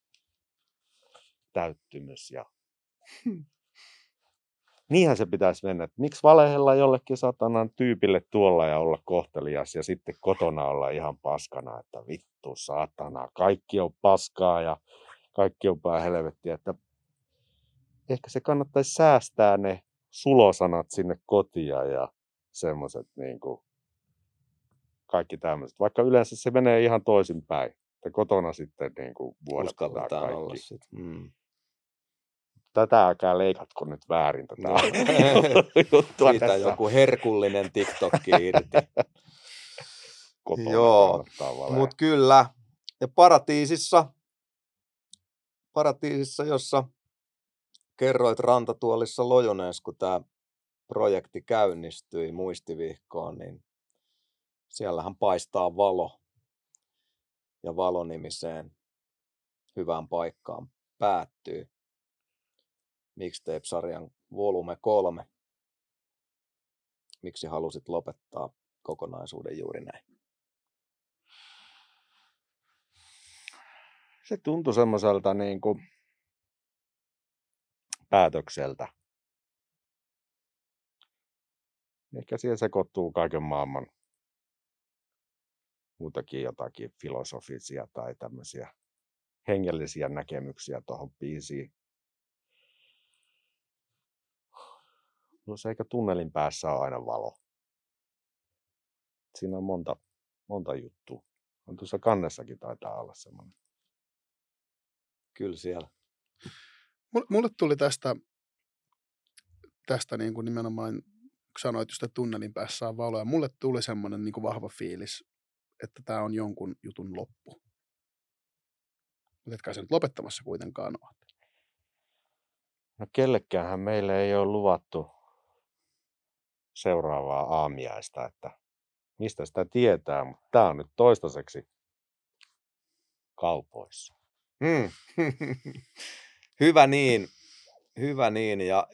täyttymys ja niinhän se pitäisi mennä. Että miksi valehella jollekin satanan tyypille tuolla ja olla kohtelias ja sitten kotona olla ihan paskana, että vittu satana, kaikki on paskaa ja kaikki on pää helvettiä. Että ehkä se kannattaisi säästää ne sulosanat sinne kotia ja semmoiset niinku kaikki tämmöiset. Vaikka yleensä se menee ihan toisinpäin. Ja kotona sitten niinku vuodatetaan kaikki. Tätäkään leikatko nyt väärin tätä juttua. Siitä tässä joku herkullinen TikTokki irti. Joo, mut kyllä. Ja Paratiisissa, jossa kerroit rantatuolissa lojunees, kun tää projekti käynnistyi muistivihkoon, niin siellähän paistaa valo ja valonimiseen hyvään paikkaan päättyy mixtape-sarjan volume 3. Miksi halusit lopettaa kokonaisuuden juuri näin? Se tuntui semmoiselta niin kuin päätökseltä. Ehkä siihen sekoittuu kaiken maailman muutakin jotakin filosofisia tai tämmöisiä hengellisiä näkemyksiä tuohon biisiin. Plus eikä tunnelin päässä ole aina valo. Siinä on monta juttua. On tuossa kannessakin taitaa olla semmoinen. Kyllä siellä. Mulle tuli tästä niin kuin nimenomaan sanoit, että tunnelin päässä on valoa. Mulle tuli semmoinen niin kuin vahva fiilis, että tämä on jonkun jutun loppu. Mutta etkä se nyt lopettamassa kuitenkaan ole. No kellekäänhän meille ei ole luvattu seuraavaa aamiaista, että mistä sitä tietää, mutta tämä on nyt toistaiseksi kaupoissa. Hyvä niin ja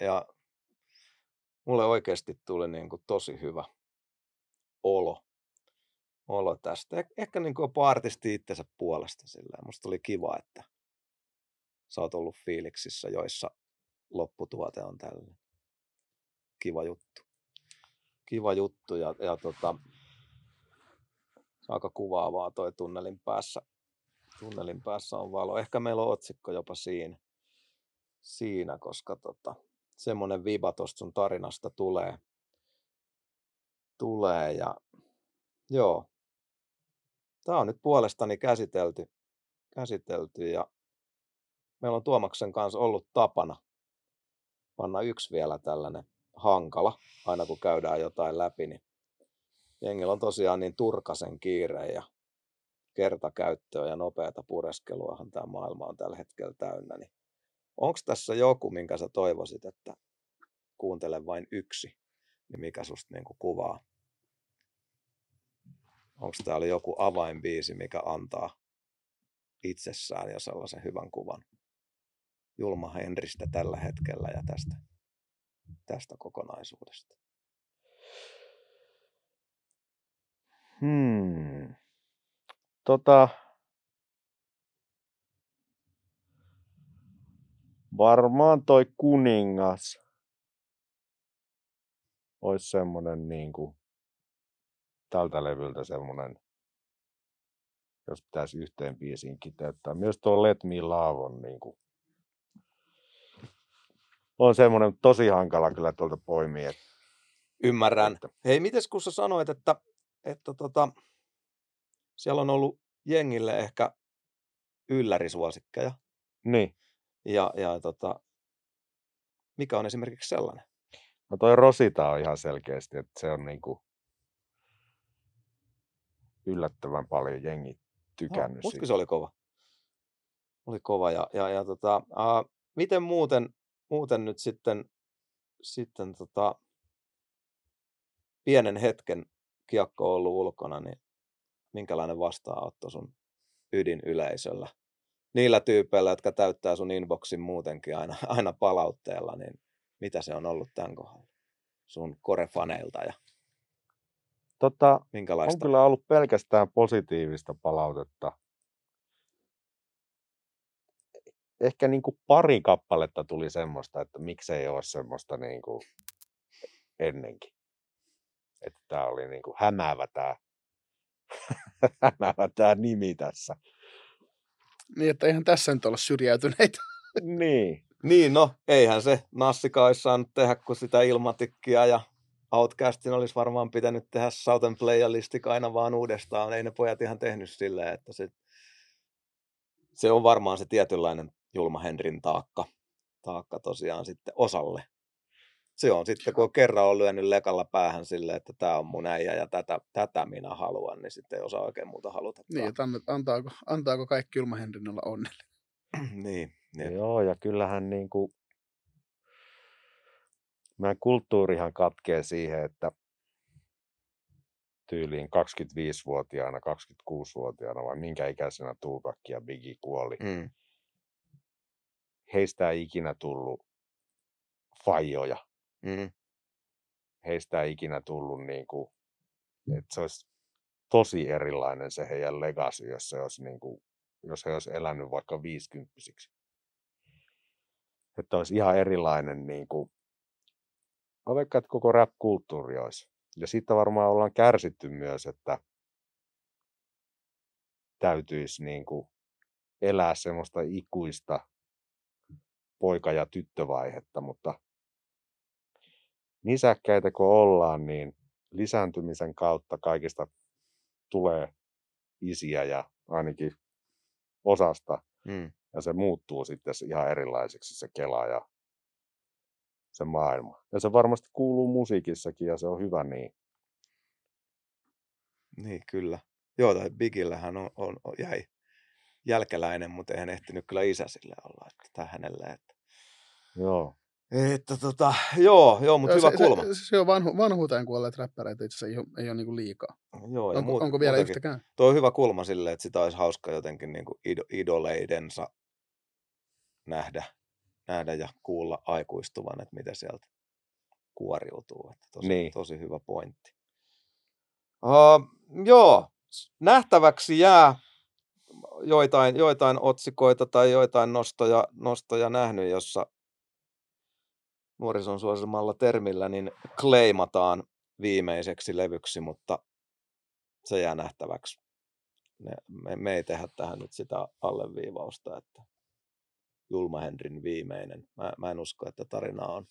mulle oikeasti tuli niin kuin tosi hyvä olo tästä. Ehkä niin kuin jopa artisti itsensä puolesta silleen. Musta oli kiva, että sä oot ollut fiiliksissä, joissa lopputuote on tällainen. Kiva juttu ja aika kuvaavaa toi tunnelin päässä on valo. Ehkä meillä on otsikko jopa siinä koska semmoinen viba tosta sun tarinasta tulee ja joo. Tää on nyt puolestani käsitelty ja meillä on Tuomaksen kanssa ollut tapana panna yksi vielä tällainen hankala, aina kun käydään jotain läpi, niin jengillä on tosiaan niin turkasen kiire ja kertakäyttöä ja nopeata pureskeluahan tämä maailma on tällä hetkellä täynnä. Niin onko tässä joku, minkä sä toivoisit, että kuuntele vain yksi, niin mikä susta niinku kuvaa? Onko täällä joku avainbiisi, mikä antaa itsessään jo sellaisen hyvän kuvan Julma Henristä tällä hetkellä ja tästä kokonaisuudesta? Varmaan toi Kuningas olisi semmonen niinku tältä levyltä semmonen, jos pitäisi yhteen biisiin kiteyttää. Myös tuo Let Me Love on niinku on semmoinen tosi hankala kyllä tuolta poimia. Ymmärrän. Että. Hei, mites kun sä sanoit, että siellä on ollut jengille ehkä yllärisuosikkeja. Niin. Ja mikä on esimerkiksi sellainen? No toi Rosita on ihan selkeästi, että se on niinku yllättävän paljon jengi tykännyt siitä. Mustakin se oli kova. Miten muuten nyt sitten pienen hetken kiekko on ollut ulkona, niin minkälainen vastaanotto sun ydinyleisöllä? Niillä tyypeillä, jotka täyttää sun inboxin muutenkin aina palautteella, niin mitä se on ollut tämän kohdalla sun korefaneilta? Ja minkälaista? On kyllä ollut pelkästään positiivista palautetta. Ehkä niin kuin pari kappaletta tuli semmoista, että miksei ole semmoista niin kuin ennenkin. Että tämä oli niin kuin hämäävä tämä nimi tässä. Niin, että eihän tässä nyt olla syrjäytyneitä. Niin, no eihän se Nassika olisi saanut tehdä kuin sitä Ilmatikkia ja Outcastin olisi varmaan pitänyt tehdä Southern Player-listik aina vaan uudestaan. Ei ne pojat ihan tehnyt silleen, että se on varmaan se tietynlainen Julma Henrin taakka tosiaan sitten osalle. Se on sitten, kun kerran on lyönyt lekalla päähän silleen, että tämä on mun äijä ja tätä minä haluan, niin sitten ei osaa oikein muuta haluta. Niin, että antaako kaikki Julma Henrin olla onnellinen? niin. Joo, ja kyllähän niin kuin meidän kulttuurihan katkee siihen, että tyyliin 25-vuotiaana, 26-vuotiaana vai minkä ikäisenä Tupac ja Biggie kuoli. Heistä ei ikinä tullut fajoja. Heistä ei ikinä tullut niinku, että se olisi tosi erilainen se heidän legacy, jos se olisi niinku, jos he olisi elänyt vaikka 50-vuotiaiksi. Että olisi ihan erilainen niinku, vaikka että koko rap-kulttuuri olisi. Ja siitä varmaan ollaan kärsitty myös, että täytyisi niin kuin elää semmoista ikuista poika- ja tyttövaihetta, mutta nisäkkäitä kun ollaan, niin lisääntymisen kautta kaikista tulee isiä ja ainakin osasta. Ja se muuttuu sitten ihan erilaiseksi se kela ja se maailma. Ja se varmasti kuuluu musiikissakin ja se on hyvä niin. Niin, kyllä. Joo, tai Bigillähän on jäi jälkeläinen, mutta eihän ehtinyt kyllä isä sille olla, että hänelle. Että. Joo. Että joo, mutta hyvä kulma. Se on vanhuuteen kuolleet räppäreitä, itse asiassa ei ole niinku liikaa. Joo, ja onko vielä yhtäkään? Tuo on hyvä kulma silleen, että sitä olisi hauska jotenkin niinku idoleidensa nähdä ja kuulla aikuistuvan, että mitä sieltä kuoriutuu. Että tosi hyvä pointti. Joo, nähtäväksi jää. Joitain otsikoita tai joitain nostoja nähnyt, jossa nuorison suosimalla termillä niin kleimataan viimeiseksi levyksi, mutta se jää nähtäväksi. Me ei tehdä tähän nyt sitä alleviivausta, että Julma Henrin viimeinen. Mä en usko, että tarina on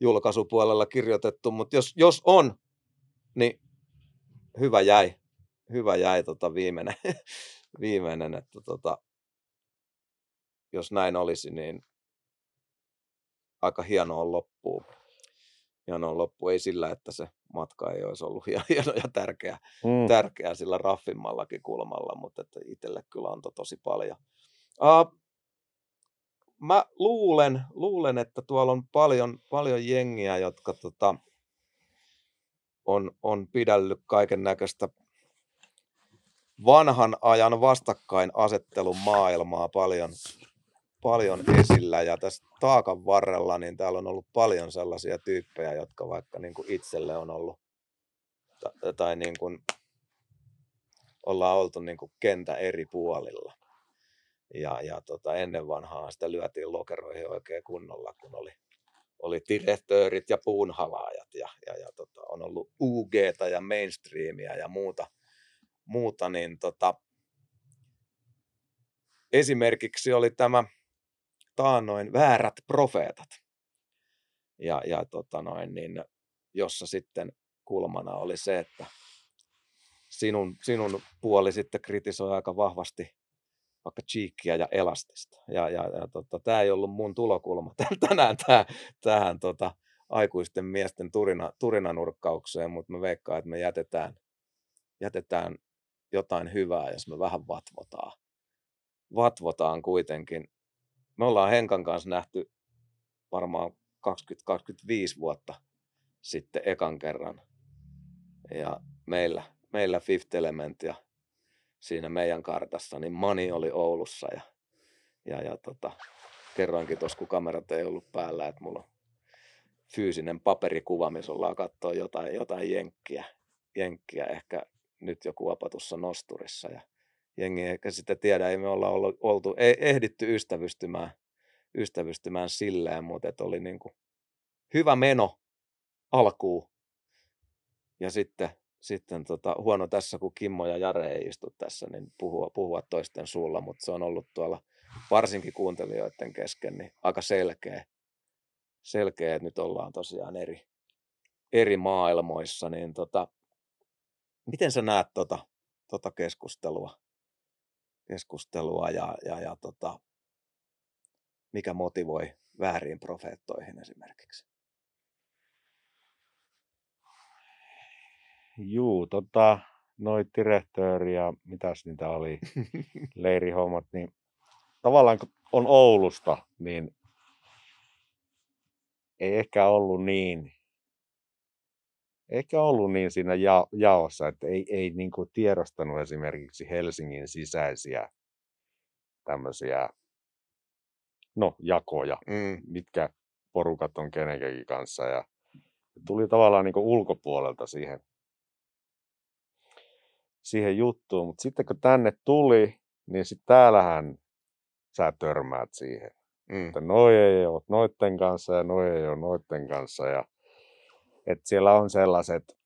julkaisupuolella kirjoitettu, mutta jos on, niin hyvä jäi. Hyvä jäi viimeinen, että jos näin olisi, niin aika hienoa on loppuun. Ei sillä, että se matka ei olisi ollut hieno ja tärkeä sillä raffimmallakin kulmalla, mutta että itselle kyllä antoi tosi paljon. Mä luulen, että tuolla on paljon jengiä, jotka on pidällyt kaiken näköistä vanhan ajan vastakkainasettelun maailmaa paljon esillä, ja tässä taakan varrella niin täällä on ollut paljon sellaisia tyyppejä, jotka vaikka niin kuin itselle on ollut tai niin kuin ollaan oltu niin kuin kentä eri puolilla. Ja ennen vanhaa sitä lyötiin lokeroihin oikein kunnolla, kun oli direktöörit ja puunhalaajat ja on ollut UG:tä ja mainstreamia ja muuta, niin esimerkiksi oli tämä taannoin Väärät profeetat, ja jossa sitten kulmana oli se, että sinun puoli sitten kritisoi aika vahvasti vaikka Cheekkiä ja Elastista, ja tämä ei ollut mun tulokulma tänään tähän aikuisten miesten turinanurkkaukseen, mutta mä veikkaan, että me jätetään jotain hyvää, jos me vähän vatvotaan kuitenkin. Me ollaan Henkan kanssa nähty varmaan 20-25 vuotta sitten ekan kerran. Ja meillä Fifth Element ja siinä meidän kartassa, niin Mani oli Oulussa. Ja kerroinkin tuossa, kun kamerat ei ollut päällä, että mulla on fyysinen paperikuva, missä ollaan katsoa jotain jenkkiä ehkä nyt joku apatussa nosturissa, ja jengi eikä sitä tiedä, ei me olla oltu, ei ehditty ystävystymään silleen, mutta että oli niin kuin hyvä meno alkuun, ja sitten huono tässä, kun Kimmo ja Jare ei istu tässä, niin puhua toisten suulla, mutta se on ollut tuolla varsinkin kuuntelijoiden kesken niin aika selkeä, että nyt ollaan tosiaan eri maailmoissa, niin miten sä näet tota keskustelua ja mikä motivoi vääriin profeettoihin esimerkiksi? Juu, noi direktööri ja mitäs niitä oli, leirihommat, niin tavallaan kun on Oulusta, niin ei ehkä ollut niin. Eikä ollut niin siinä jaossa, että ei niin kuin tiedostanut esimerkiksi Helsingin sisäisiä tämmöisiä jakoja, mitkä porukat on kenenkäkin kanssa. Ja tuli tavallaan niin kuin ulkopuolelta siihen juttuun, mutta sitten kun tänne tuli, niin sitten täällähän sä törmäät siihen. Että noi ei ole noitten kanssa ja noi ei ole noitten kanssa. Ja että siellä on sellaiset,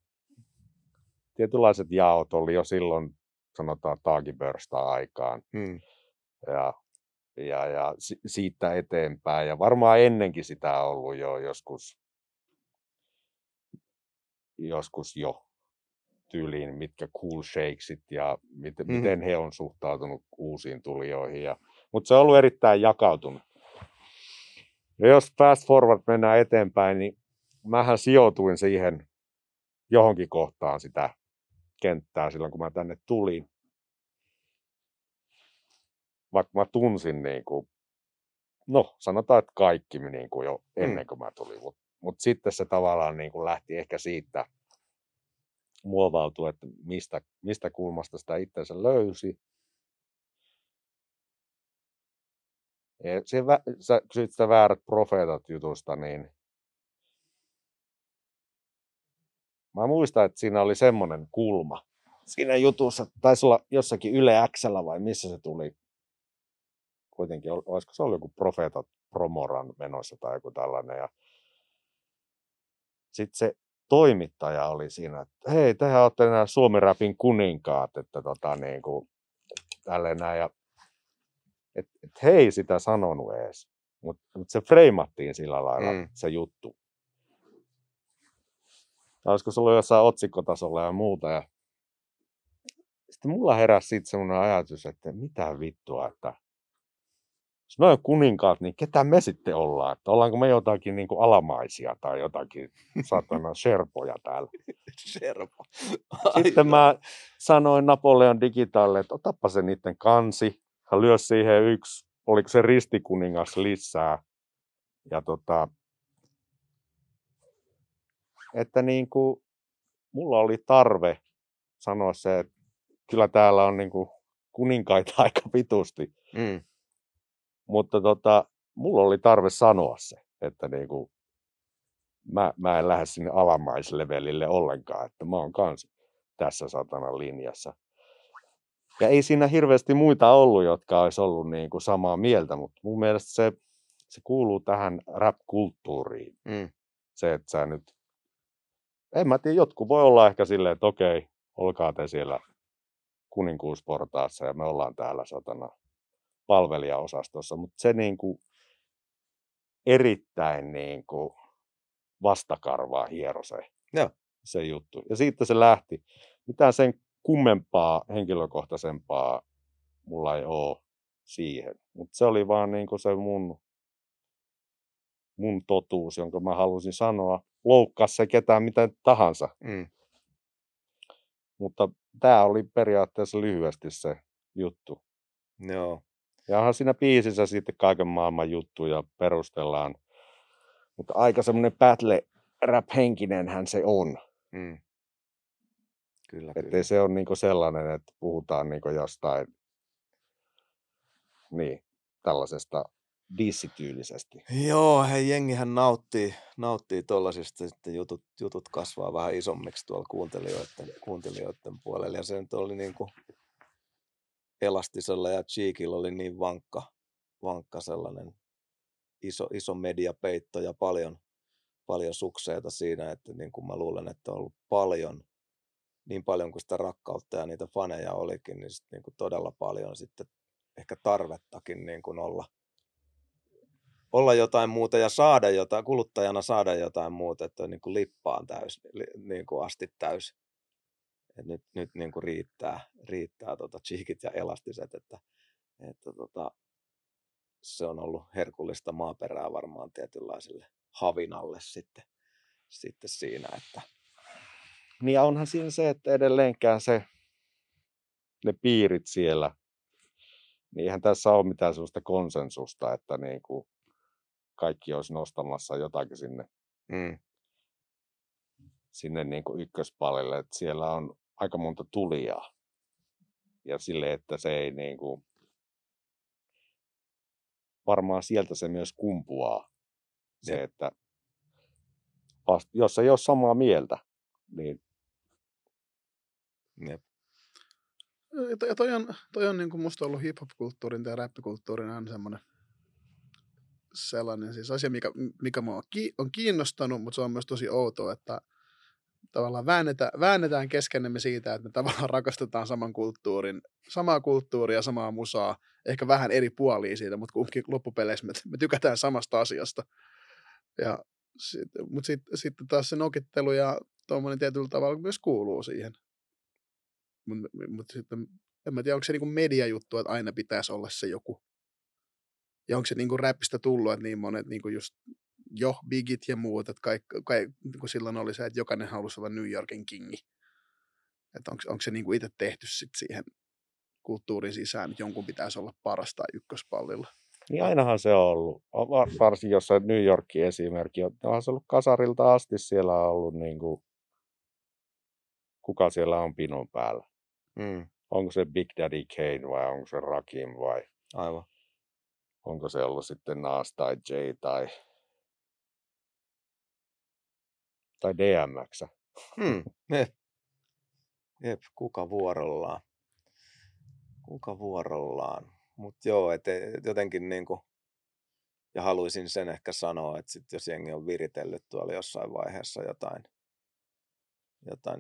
tietynlaiset jaot oli jo silloin, sanotaan taakibörsta-aikaan ja siitä eteenpäin. Ja varmaan ennenkin sitä on ollut jo joskus jo tyyliin, mitkä cool shakesit ja miten he on suhtautunut uusiin tulijoihin. Mutta se on ollut erittäin jakautunut. Ja jos fast forward mennään eteenpäin, niin mähän sijoituin siihen johonkin kohtaan sitä kenttää silloin, kun mä tänne tulin. Vaikka mä tunsin niin kuin No, sanotaan, että kaikki niin kuin jo ennen kuin mä tulin. Mutta sitten se tavallaan niin kuin lähti ehkä siitä muovautua, että mistä kulmasta sitä itsensä löysi. Ja sä kysyt sitä väärät profeetat jutusta, niin mä muistan, että siinä oli semmoinen kulma. Siinä jutussa taisi olla jossakin Yle X:llä vai missä se tuli. Kuitenkin, olisiko se ollut joku profeetat promoran menossa tai joku tällainen. Ja sitten se toimittaja oli siinä, että hei, tehän olette nämä Suomi-rapin kuninkaat, että niin kuin, tälleen näin. Ja et he ei sitä sanonut edes, mutta se freimattiin sillä lailla se juttu. Olisiko se ollut jossain otsikkotasolla ja muuta. Ja sitten mulla heräsi sitten semmoinen ajatus, että mitä vittua, että jos noin kuninkaat, niin ketä me sitten ollaan? Että ollaanko me jotakin niin kuin alamaisia tai jotakin saatana sherpoja täällä? Sherpo. Sitten mä sanoin Napoleon Digitalille, että otappa se niiden kansi. Hän lyö siihen yksi, oliko se ristikuningas lisää. Ja että niin kuin mulla oli tarve sanoa se, että kyllä täällä on niin kuin kuninkaita aika vitusti. Mutta mulla oli tarve sanoa se, että niin kuin mä en lähde sinne alamaislevelille ollenkaan, että mä oon kans tässä satanan linjassa. Ja ei siinä hirveästi muita ollut, jotka olisi ollut niin kuin samaa mieltä, mutta mun mielestä se kuuluu tähän rap-kulttuuriin. Se, että sä nyt, en mä tiedä, jotkut voi olla ehkä silleen, että okei, olkaa te siellä kuninkuusportaassa ja me ollaan täällä satana palvelijaosastossa, mutta se niin kuin erittäin niin kuin vastakarvaa hiero se juttu. Ja siitä se lähti. Mitään sen kummempaa, henkilökohtaisempaa mulla ei ole siihen. Mutta se oli vaan niin kuin se mun totuus, jonka mä halusin sanoa. Loukkaa se ketään mitä tahansa. Mutta tämä oli periaatteessa lyhyesti se juttu. Joo. Ja onhan siinä biisissä sitten kaiken maailman juttuja perustellaan. Mutta aika semmoinen battle rap-henkinenhän se on. Kyllä, ettei kyllä. Se ole niinku sellainen, että puhutaan niinku jostain niin, tällaisesta dissityylisesti. Joo, hei, jengihän nauttii tollasista, sitten jutut kasvaa vähän isommiksi tuolla kuuntelijoiden puolella. Ja se nyt oli niinku Elastisella ja Cheekillä oli niin vankka sellainen iso mediapeitto ja paljon sukseita siinä, että niin kuin mä luulen, että on ollut niin paljon kuin sitä rakkautta ja niitä faneja olikin, niin sitten niin kuin todella paljon sitten ehkä tarvettakin niin kuin olla jotain muuta ja saada jotain, kuluttajana saada jotain muuta, että on niin kuin lippaan täys, niin kuin asti täys. Et nyt niin kuin riittää Cheekit ja Elastiset, että se on ollut herkullista maaperää varmaan tietynlaiselle havinalle sitten siinä, että niin ja onhan siinä se, että edelleenkään ne piirit siellä, niin eihän tässä ole mitään sellaista konsensusta, että niin kuin kaikki olisi nostamassa jotakin sinne niin kuin ykköspalille, että siellä on aika monta tulijaa. Ja sille, että se ei niin kuin varmaan sieltä se myös kumpuaa. Se, että jos ei ole samaa mieltä, niin ja toi on niin kuin musta ollut hip-hop-kulttuurin tai rappikulttuurin aina sellainen siis asia, mikä mua on kiinnostanut, mutta se on myös tosi outoa, että tavallaan väännetään keskenemme siitä, että me tavallaan rakastetaan samaa kulttuuria, samaa musaa, ehkä vähän eri puolia siitä, mutta kumminkin loppupeleissä me tykätään samasta asiasta. Mutta sitten taas se nokittelu ja tuommoinen tietyllä tavalla myös kuuluu siihen. Mutta sitten en mä tiedä, onko se niinku mediajuttu, että aina pitäisi olla se joku. Ja onko se niinku räppistä tullut, että niin monet niinku just bigit ja muut, että kun silloin oli se, että jokainen halusi olla New Yorkin kingi. Että onko se niinku itse tehty sit siihen kulttuurin sisään, että jonkun pitäisi olla paras tai ykköspallilla. Niin ainahan se on ollut, varsinkin jossain New Yorkin esimerkki, onhan se ollut kasarilta asti, siellä on ollut niin kuin, kuka siellä on pinon päällä. Mm. Onko se Big Daddy Kane vai onko se Rakim vai aivan. Onko se ollut sitten Nas tai Jay tai DMX. Hmm. Jep, kuka vuorollaan. Mutta joo, et jotenkin niinku, ja haluaisin sen ehkä sanoa, että sit jos jengi on viritellyt tuolla jossain vaiheessa jotain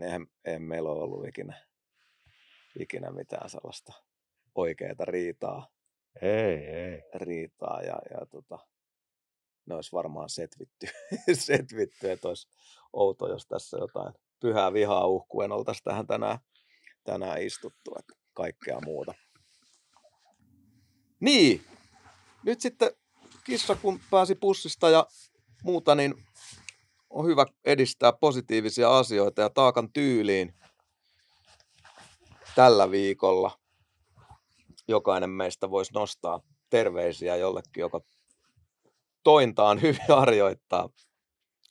eihän meillä ole ollut ikinä mitään sellaista oikeaa riitaa. Ei. Riitaa ja ne olisi varmaan setvitty, että olisi outo, jos tässä jotain pyhää vihaa uhkuen oltaisiin tähän tänään istuttu, että kaikkea muuta. Niin, nyt sitten kissa kun pääsi pussista ja muuta, niin on hyvä edistää positiivisia asioita ja taakan tyyliin tällä viikolla. Jokainen meistä voisi nostaa terveisiä jollekin, joka tointaan hyvin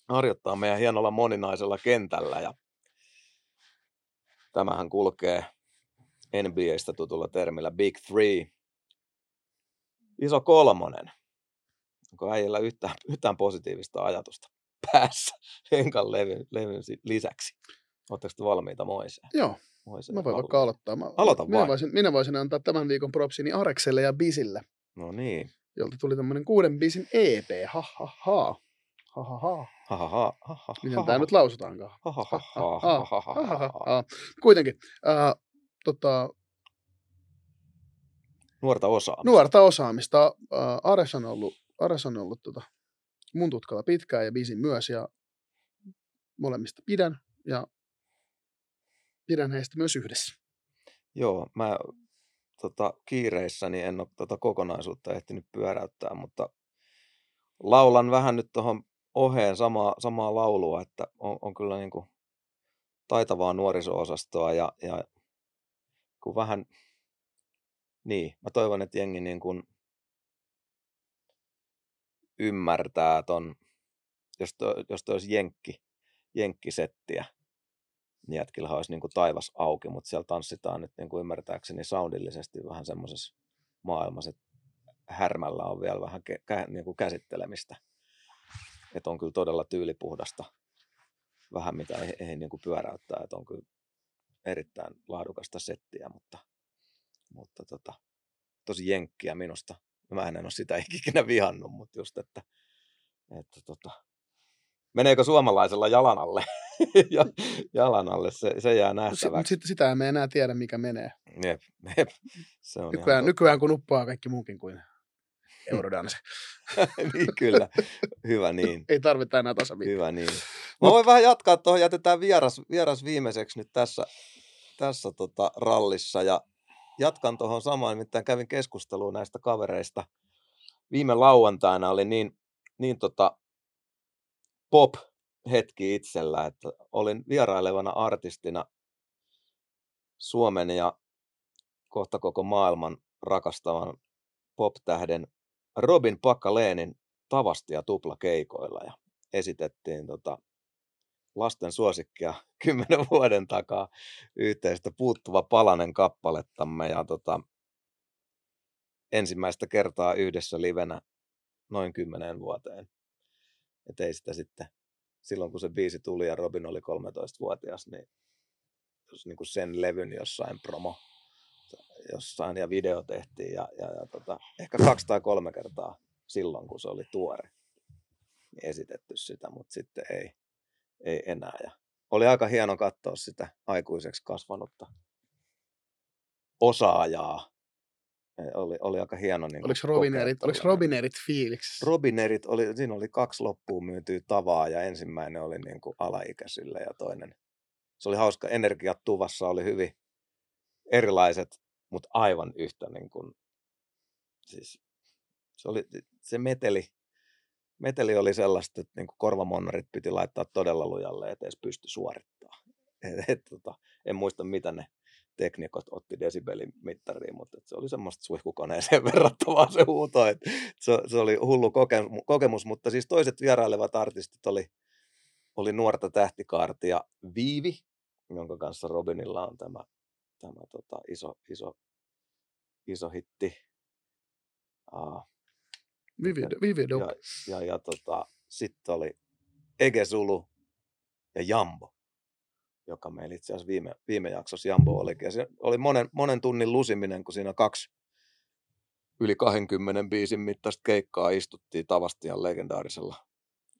harjoittaa meidän hienolla moninaisella kentällä. Ja tämähän kulkee NBA:stä tutulla termillä Big Three. Iso kolmonen, onko äijällä yhtään positiivista ajatusta päässä Henkan levyn lisäksi? Oletteko te valmiita moiseen? Joo, mä voin alkaa aloittaa. Minä voisin antaa tämän viikon propsini Arekselle ja Bisille. No niin. Jolta tuli tämmöinen 6 bisin EP, Miten tämä nyt lausutaankaan? Kuitenkin, Nuorta osaamista. Ares on ollut mun tutkalla pitkään ja Bisin myös, ja molemmista pidän, ja pidän heistä myös yhdessä. Joo, mä kiireissäni en ole kokonaisuutta ehtinyt pyöräyttää, mutta laulan vähän nyt tuohon oheen samaa laulua, että on kyllä niin kuin taitavaa nuoriso-osastoa, ja kun vähän... Niin, mä toivon, että jengi niin kuin ymmärtää ton, jos toi olisi jenkkisettiä, niin jätkillä olisi niin kuin taivas auki, mutta siellä tanssitaan nyt niin kuin ymmärtääkseni soundillisesti vähän semmoisessa maailmassa, että härmällä on vielä vähän niin kuin käsittelemistä. Että on kyllä todella tyylipuhdasta, vähän mitä ei niin kuin pyöräyttää, että on kyllä erittäin laadukasta settiä, mutta tosi jenkkiä minusta. Mä en ole sitä ikinä vihannut, mutta just, että meneekö suomalaisella jalan alle? Se jää nähtäväksi. Sitä me enää tiedä, mikä menee. Jep. Se on nykyään kun uppaa kaikki muukin kuin eurodanse. Niin kyllä, hyvä niin. Ei tarvita enää tasaviikkoa. Hyvä niin. Mä voin vähän jatkaa tuohon, jätetään vieras viimeiseksi nyt tässä rallissa ja jatkan tuohon samaan, nimittäin kävin keskustelua näistä kavereista. Viime lauantaina oli niin pop-hetki itsellä, että olin vierailevana artistina Suomen ja kohta koko maailman rakastavan pop-tähden Robin Pakaleenin Tavastia tuplakeikoilla. Ja esitettiin lasten suosikkia 10 vuoden takaa yhteistä puuttuva palanen kappalettamme ja ensimmäistä kertaa yhdessä livenä noin 10 vuoteen. Et ei sitä sitten, silloin kun se biisi tuli ja Robin oli 13-vuotias, niin sen levyn jossain promo jossain ja video tehtiin ja ehkä 2 tai 3 kertaa silloin kun se oli tuore niin esitetty sitä, mutta sitten ei enää. Ja oli aika hieno katsoa sitä aikuiseksi kasvanutta osaajaa. Oli aika hieno. Niin oliko Robinerit fiiliksi? Robinerit, siinä oli 2 loppuun myytyä tavaa ja ensimmäinen oli niin kuin alaikäisille ja toinen. Se oli hauska. Energiat tuvassa oli hyvin erilaiset, mutta aivan yhtä. Niin kuin, siis, se meteli. Meteli oli sellaista, että niinku korvamonnarit piti laittaa todella lujalle, ettei pysty suorittamaan. En muista, mitä ne teknikot otti desibelin mittariin, mutta se oli semmoista suihkukoneeseen verrattavaa se huuto. Se oli hullu kokemus, mutta siis toiset vierailevat artistit oli nuorta tähtikaartia Viivi, jonka kanssa Robinilla on tämä iso hitti. Vividok. Ja sitten oli Ege Zulu ja Jambo, joka meillä itse asiassa viime jaksossa Jambo olikin. Ja se oli monen tunnin lusiminen, kun siinä 2 yli 20 biisin mittaista keikkaa istuttiin Tavastian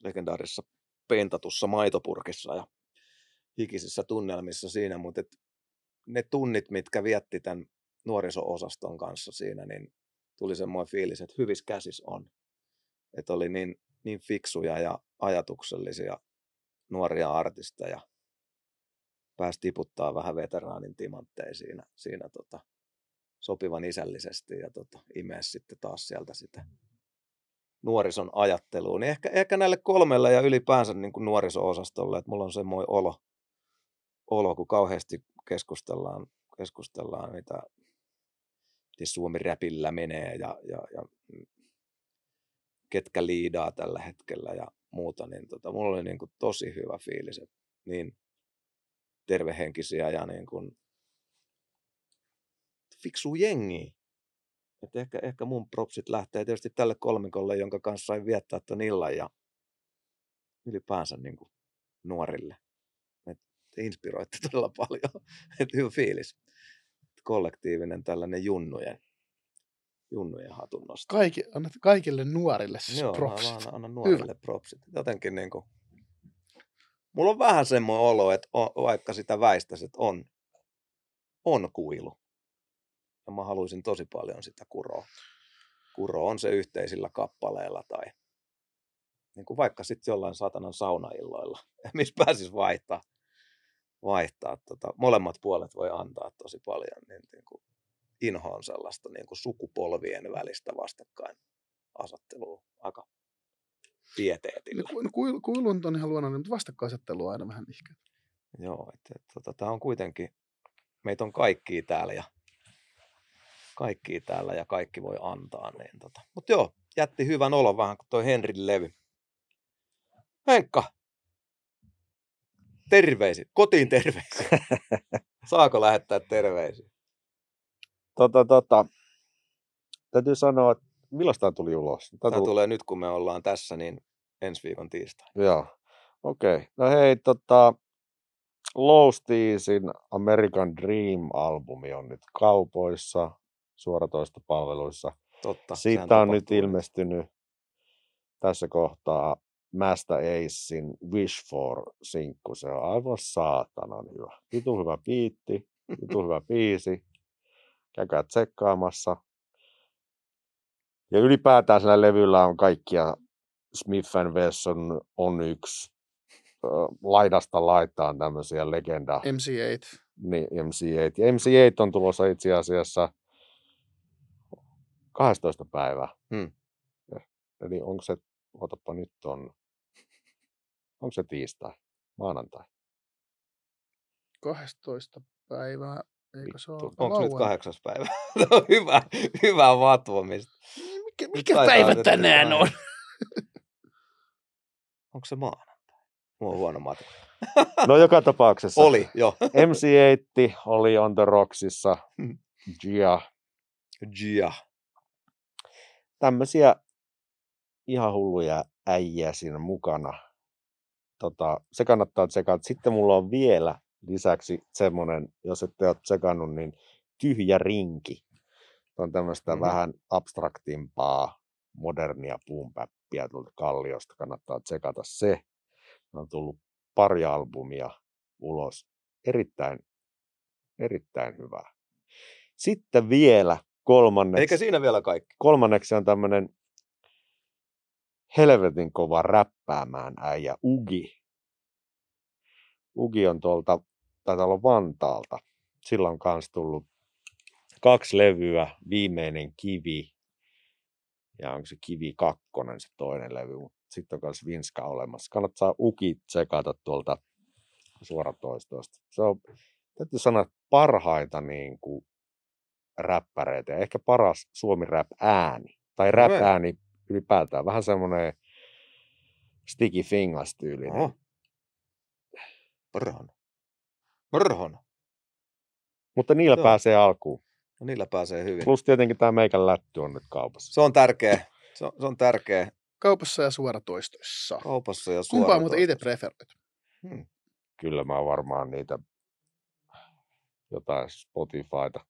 legendaarisessa pentatussa maitopurkissa ja hikisissä tunnelmissa siinä, mutta ne tunnit, mitkä vietti tämän nuoriso-osaston kanssa siinä, niin tuli semmoinen fiilis, että hyvissä käsissä on. Että oli niin fiksuja ja ajatuksellisia nuoria artisteja. Pääsi tiputtaa vähän veteraanin timantteja siinä sopivan isällisesti ja imee sitten taas sieltä sitä nuorison ajatteluun. Niin ehkä näille 3 ja ylipäänsä niin kuin nuoriso-osastolle, että mulla on semmoinen olo, kun kauheasti keskustellaan mitä Suomi-räpillä menee ja ketkä liidaa tällä hetkellä ja muuta, niin mulla oli niin kuin tosi hyvä fiilis, että niin tervehenkisiä ja niin kuin fiksuu jengiä. Että ehkä mun propsit lähtee tietysti tälle 3:lle, jonka kanssa sain viettää ton illan ja ylipäänsä niin kuin nuorille. Että inspiroitte todella paljon, että hyvä fiilis. Kollektiivinen tällainen junnujen hatunnosto. Annat kaikille nuorille propsit. Joo, annan nuorille propsit. Jotenkin niin kuin, mulla on vähän semmoinen olo, että vaikka sitä väistäisi, että on kuilu. Ja mä haluaisin tosi paljon sitä kuroa. Kuro on se yhteisillä kappaleilla tai niin kuin vaikka sitten jollain satanan saunailloilla, missä pääsis vaihtaa. Molemmat puolet voi antaa tosi paljon, niin kuin inho on sellaista niin kuin sukupolvien välistä vastakkainasettelua aika pieteetillä. Kuilu on ihan luonnollinen, mutta vastakkainasettelu on aina vähän ihkeä. Joo, tämä on kuitenkin, meitä on kaikkia täällä ja kaikki voi antaa. Niin. Mutta joo, jätti hyvän olon vähän kuin toi Henrin levy. Henkka! Terveiset. Kotiin terveiset. Saako lähettää terveisiä? Täytyy sanoa, että milloin tuli ulos? Tämä tulee nyt, kun me ollaan tässä, niin ensi viikon tiistaina. Joo, okei. No hei, Lostiesin American Dream-albumi on nyt kaupoissa, suoratoistopalveluissa. Totta. Siitä on nyt ilmestynyt tässä kohtaa Master Acein Wish For-sinkku, se on aivan saatanan hyvä. Vitu hyvä biitti, vitu hyvä biisi, käykää tsekkaamassa. Ja ylipäätään sillä levyllä on kaikkia Smith & Wesson Onneksi laidasta laitaan tämmöisiä legendaa. MC8. Niin, MC8. Ja MC8 on tulossa itse asiassa 12 päivää. Eli onko se, otapa nyt onko se tiistai? Maanantai? 12 päivää, eikö se ole? Onko nyt 8. päivä? Hyvää vatvomista. Mikä päivä tänään on? Onko se maanantai? Mulla on huono matka. No joka tapauksessa. Oli, jo. MC8 oli on the Rocksissa. Jia. Tämmöisiä ihan hulluja äijä siinä mukana. Se kannattaa tsekata. Sitten mulla on vielä lisäksi semmoinen, jos ette ole tsekannut, niin Tyhjä rinki. Se on tämmöistä vähän abstraktimpaa, modernia boom-bäppiä tuolta Kalliosta. Kannattaa tsekata se. On tullut pari albumia ulos. Erittäin hyvää. Sitten vielä kolmanneksi. Eikä siinä vielä kaikki. Kolmanneksi on tämmöinen helvetin kova räppäämään äijä Ugi. Ugi on taitaa olla Vantaalta. Sillä on kans tullut 2 levyä, Viimeinen kivi ja onko se Kivi 2 se toinen levy, mutta sitten on kans Vinska olemassa. Kannattaa Ugi tsekata tuolta suoratoistosta. Se on täytyy sanoa, että parhaita niin kuin räppäreitä ja ehkä paras suomi rap-ääni. Tai rap-ääni ylipäätään. Vähän semmoinen sticky fingers-tyylinen. Oho. Perhon. Mutta niillä pääsee alkuun. No, niillä pääsee hyvin. Plus tietenkin tämä meikän lätty on nyt kaupassa. Se on tärkeä. Se on tärkeä. Kaupassa ja suoratoistoissa. Kumpaa muuten itse preferoit? Kyllä mä varmaan niitä jotain Spotifyta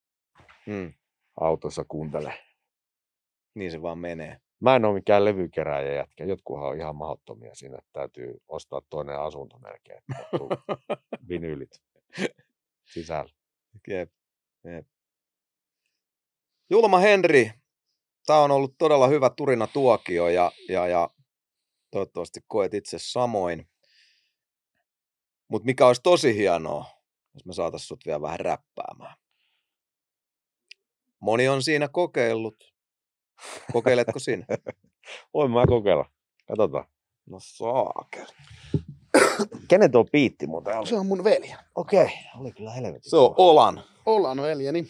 autossa kuuntelen. Niin se vaan menee. Mä en ole mikään levykeräjä jätkä. Jotkuhan on ihan mahdottomia siinä, että täytyy ostaa toinen asunto melkein. Vinyylit sisällä. Jep. Julma Henri, tämä on ollut todella hyvä turina tuokio ja toivottavasti koet itse samoin. Mutta mikä olisi tosi hienoa, jos me saataisiin sut vielä vähän räppäämään. Moni on siinä kokeillut. Kokeiletko sinä? Voin mä kokeilla. Katsotaan. No saakeli. Kenen tuo biitti muuten oli? Se on mun veli. Okei. Oli kyllä helvetin. Se on Olan. Olan veljeni.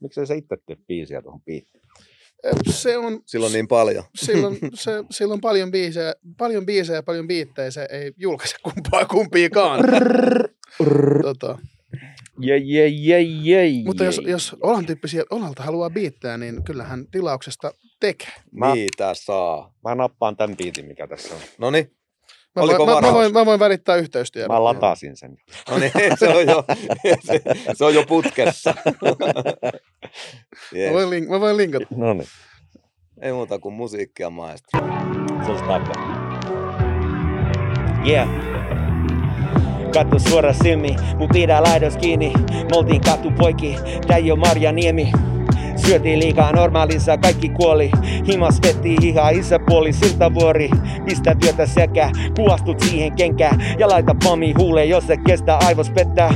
Miksei sä itse tee biisiä tuohon biittiin? Se on... Silloin niin paljon. Silloin paljon biisejä ja paljon biittejä. Se ei julkaise kumpiakaan. Mutta jos Olan tyyppisiä Olalta haluaa biittää, niin kyllähän tilauksesta tekee. Mitä saa? Mä nappaan tämän biitin, mikä tässä on. Noniin. Mä voin välittää yhteystiedon. Mä lataasin sen. No niin, se on jo putkessa. Yes. Mä voin linkata. No niin. Ei muuta kuin musiikkia maestro. Se on tapaa. Yeah. Katso suora silmi, mut pidä laidos kiinni. Me oltiin katupoiki, tää ei oo Marjaniemi. Syötiin liikaa normaalinsa, kaikki kuoli. Himas vettiin hihaa, isäpuoli, siltavuori. Pistä vyötä sekä, kuastut siihen kenkään. Ja laita pommi huuleen, jos se kestää aivos pettää.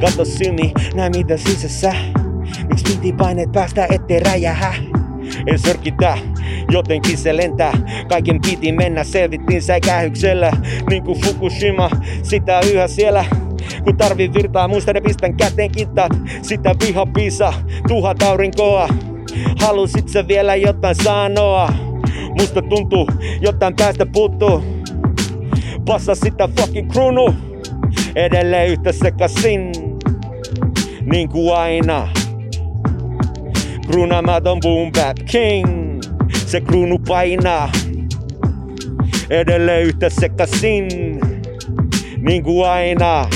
Katso symi, näe mitä sisässä. Miks piti paineet päästä, ettei räjähä? En sörkitä, jotenkin se lentää. Kaiken piti mennä, selvittiin säikähyksellä. Niinku Fukushima, sitä yhä siellä. Kun tarvii virtaa, muista ne pistän käteen kittaat. Sitä viha pisa, 1000 aurinkoa. Halusit sä vielä jotain sanoa? Musta tuntuu, jotain päästä puuttuu. Passa sitä fucking krunu. Edelleen yhtä sekasin. Niinku aina. Krunamaton boom bap king. Se krunu painaa. Edelleen yhtä sekasin. Niinku aina.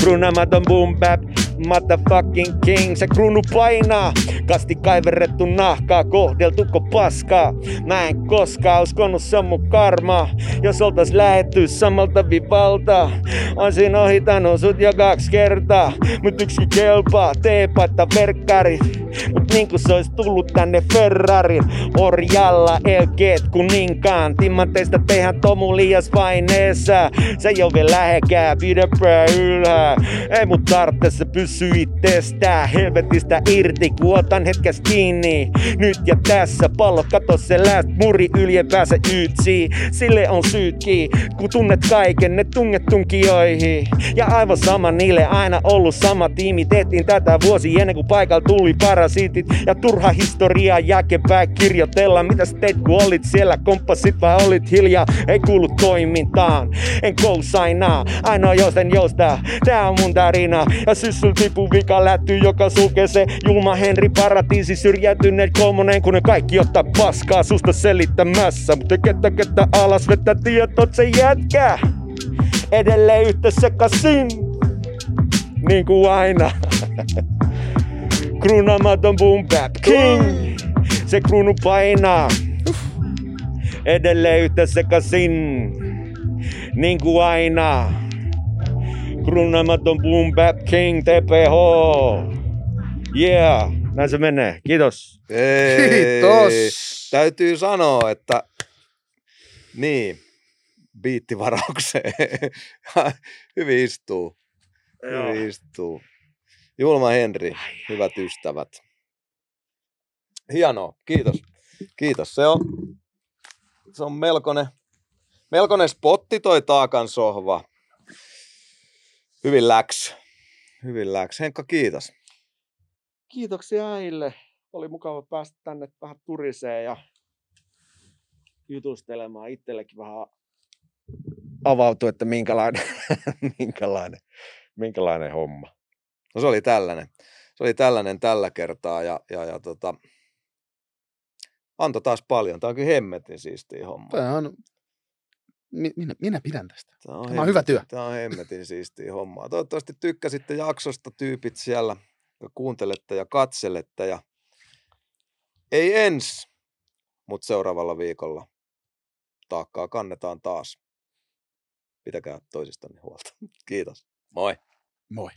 Krunamaton boom bap, motherfucking king. Se krunu painaa, kasti kaiverrettu nahkaa, kohdeltuko paskaa. Mä en koskaan uskonut, se on mun karma. Jos oltais lähetty samalta vivalta, oisin ohitanut sut jo 2 kertaa. Mut yksi kelpaa, teepaita verkkarit. Mut niinku se ois tullut tänne Ferrarin. Orjalla elkeet kuninkaan. Timanteista tehän tomu liias vaineessa. Se ei oo vielä lähekää, pidäpää ylhää. Ei mut tarvitse, se pysyy itsestään. Helvetistä irti, kun otan hetkes kiinni. Nyt ja tässä, pallo kato se läst. Muri ylje pääse ytsii. Sille on syytki, kun tunnet kaiken. Ne tunget tunkijoihin. Ja aivan sama niille, aina ollut sama tiimi. Tehtiin tätä vuosi ennen kuin paikalla tuli parasiitit. Ja turha historiaa jälkeenpäin kirjoitella. Mitäs teit kun olit siellä, komppasit vai olit hiljaa? Ei kuulu toimintaan, en co-signaa. Ainoa jos en joustaa, tää on mun tarina. Ja syssyl tipu vika lätty, joka sulkee se. Julma Henri, paratiisi syrjäytyneet 3, kun ne kaikki ottaa paskaa susta selittämässä. Mutta kettä alas vettä, tiedät oot se jätkä. Edelleen yhtä sekasin. Niinku aina. Kruunamaton boom bap king. Se kruunu painaa. Edelleen yhtä sekasin. Niinku aina. Kruunamaton boom bap king TPH. Yeah. Näin se menee. Kiitos. Kiitos. Täytyy sanoa, että niin. Biittivaraukseen. Hyvin istuu. Hyvin istuu. Julma Henri, hyvät ystävät. Hienoa, kiitos. Kiitos. Se on melkoinen spotti toi taakan sohva. Hyvin läks. Hyvin läks. Henkka, kiitos. Kiitoksia äille. Oli mukava päästä tänne vähän turiseen ja jutustelemaan. Itsellekin vähän avautui, että minkälainen homma. No, se oli tällainen. Se oli tällainen tällä kertaa ja antoi taas paljon. Tämä on kyllä hemmetin siistiä homma. Tämä on, minä pidän tästä. Tämä on hyvä työ. Tämä on hemmetin siistiä hommaa. Toivottavasti tykkäsitte jaksosta, tyypit siellä, ja kuuntelette ja katselette. Ja ei ensi, mutta seuraavalla viikolla taakkaa kannetaan taas. Pitäkää toisistanne huolta. Kiitos. Moi. Moi.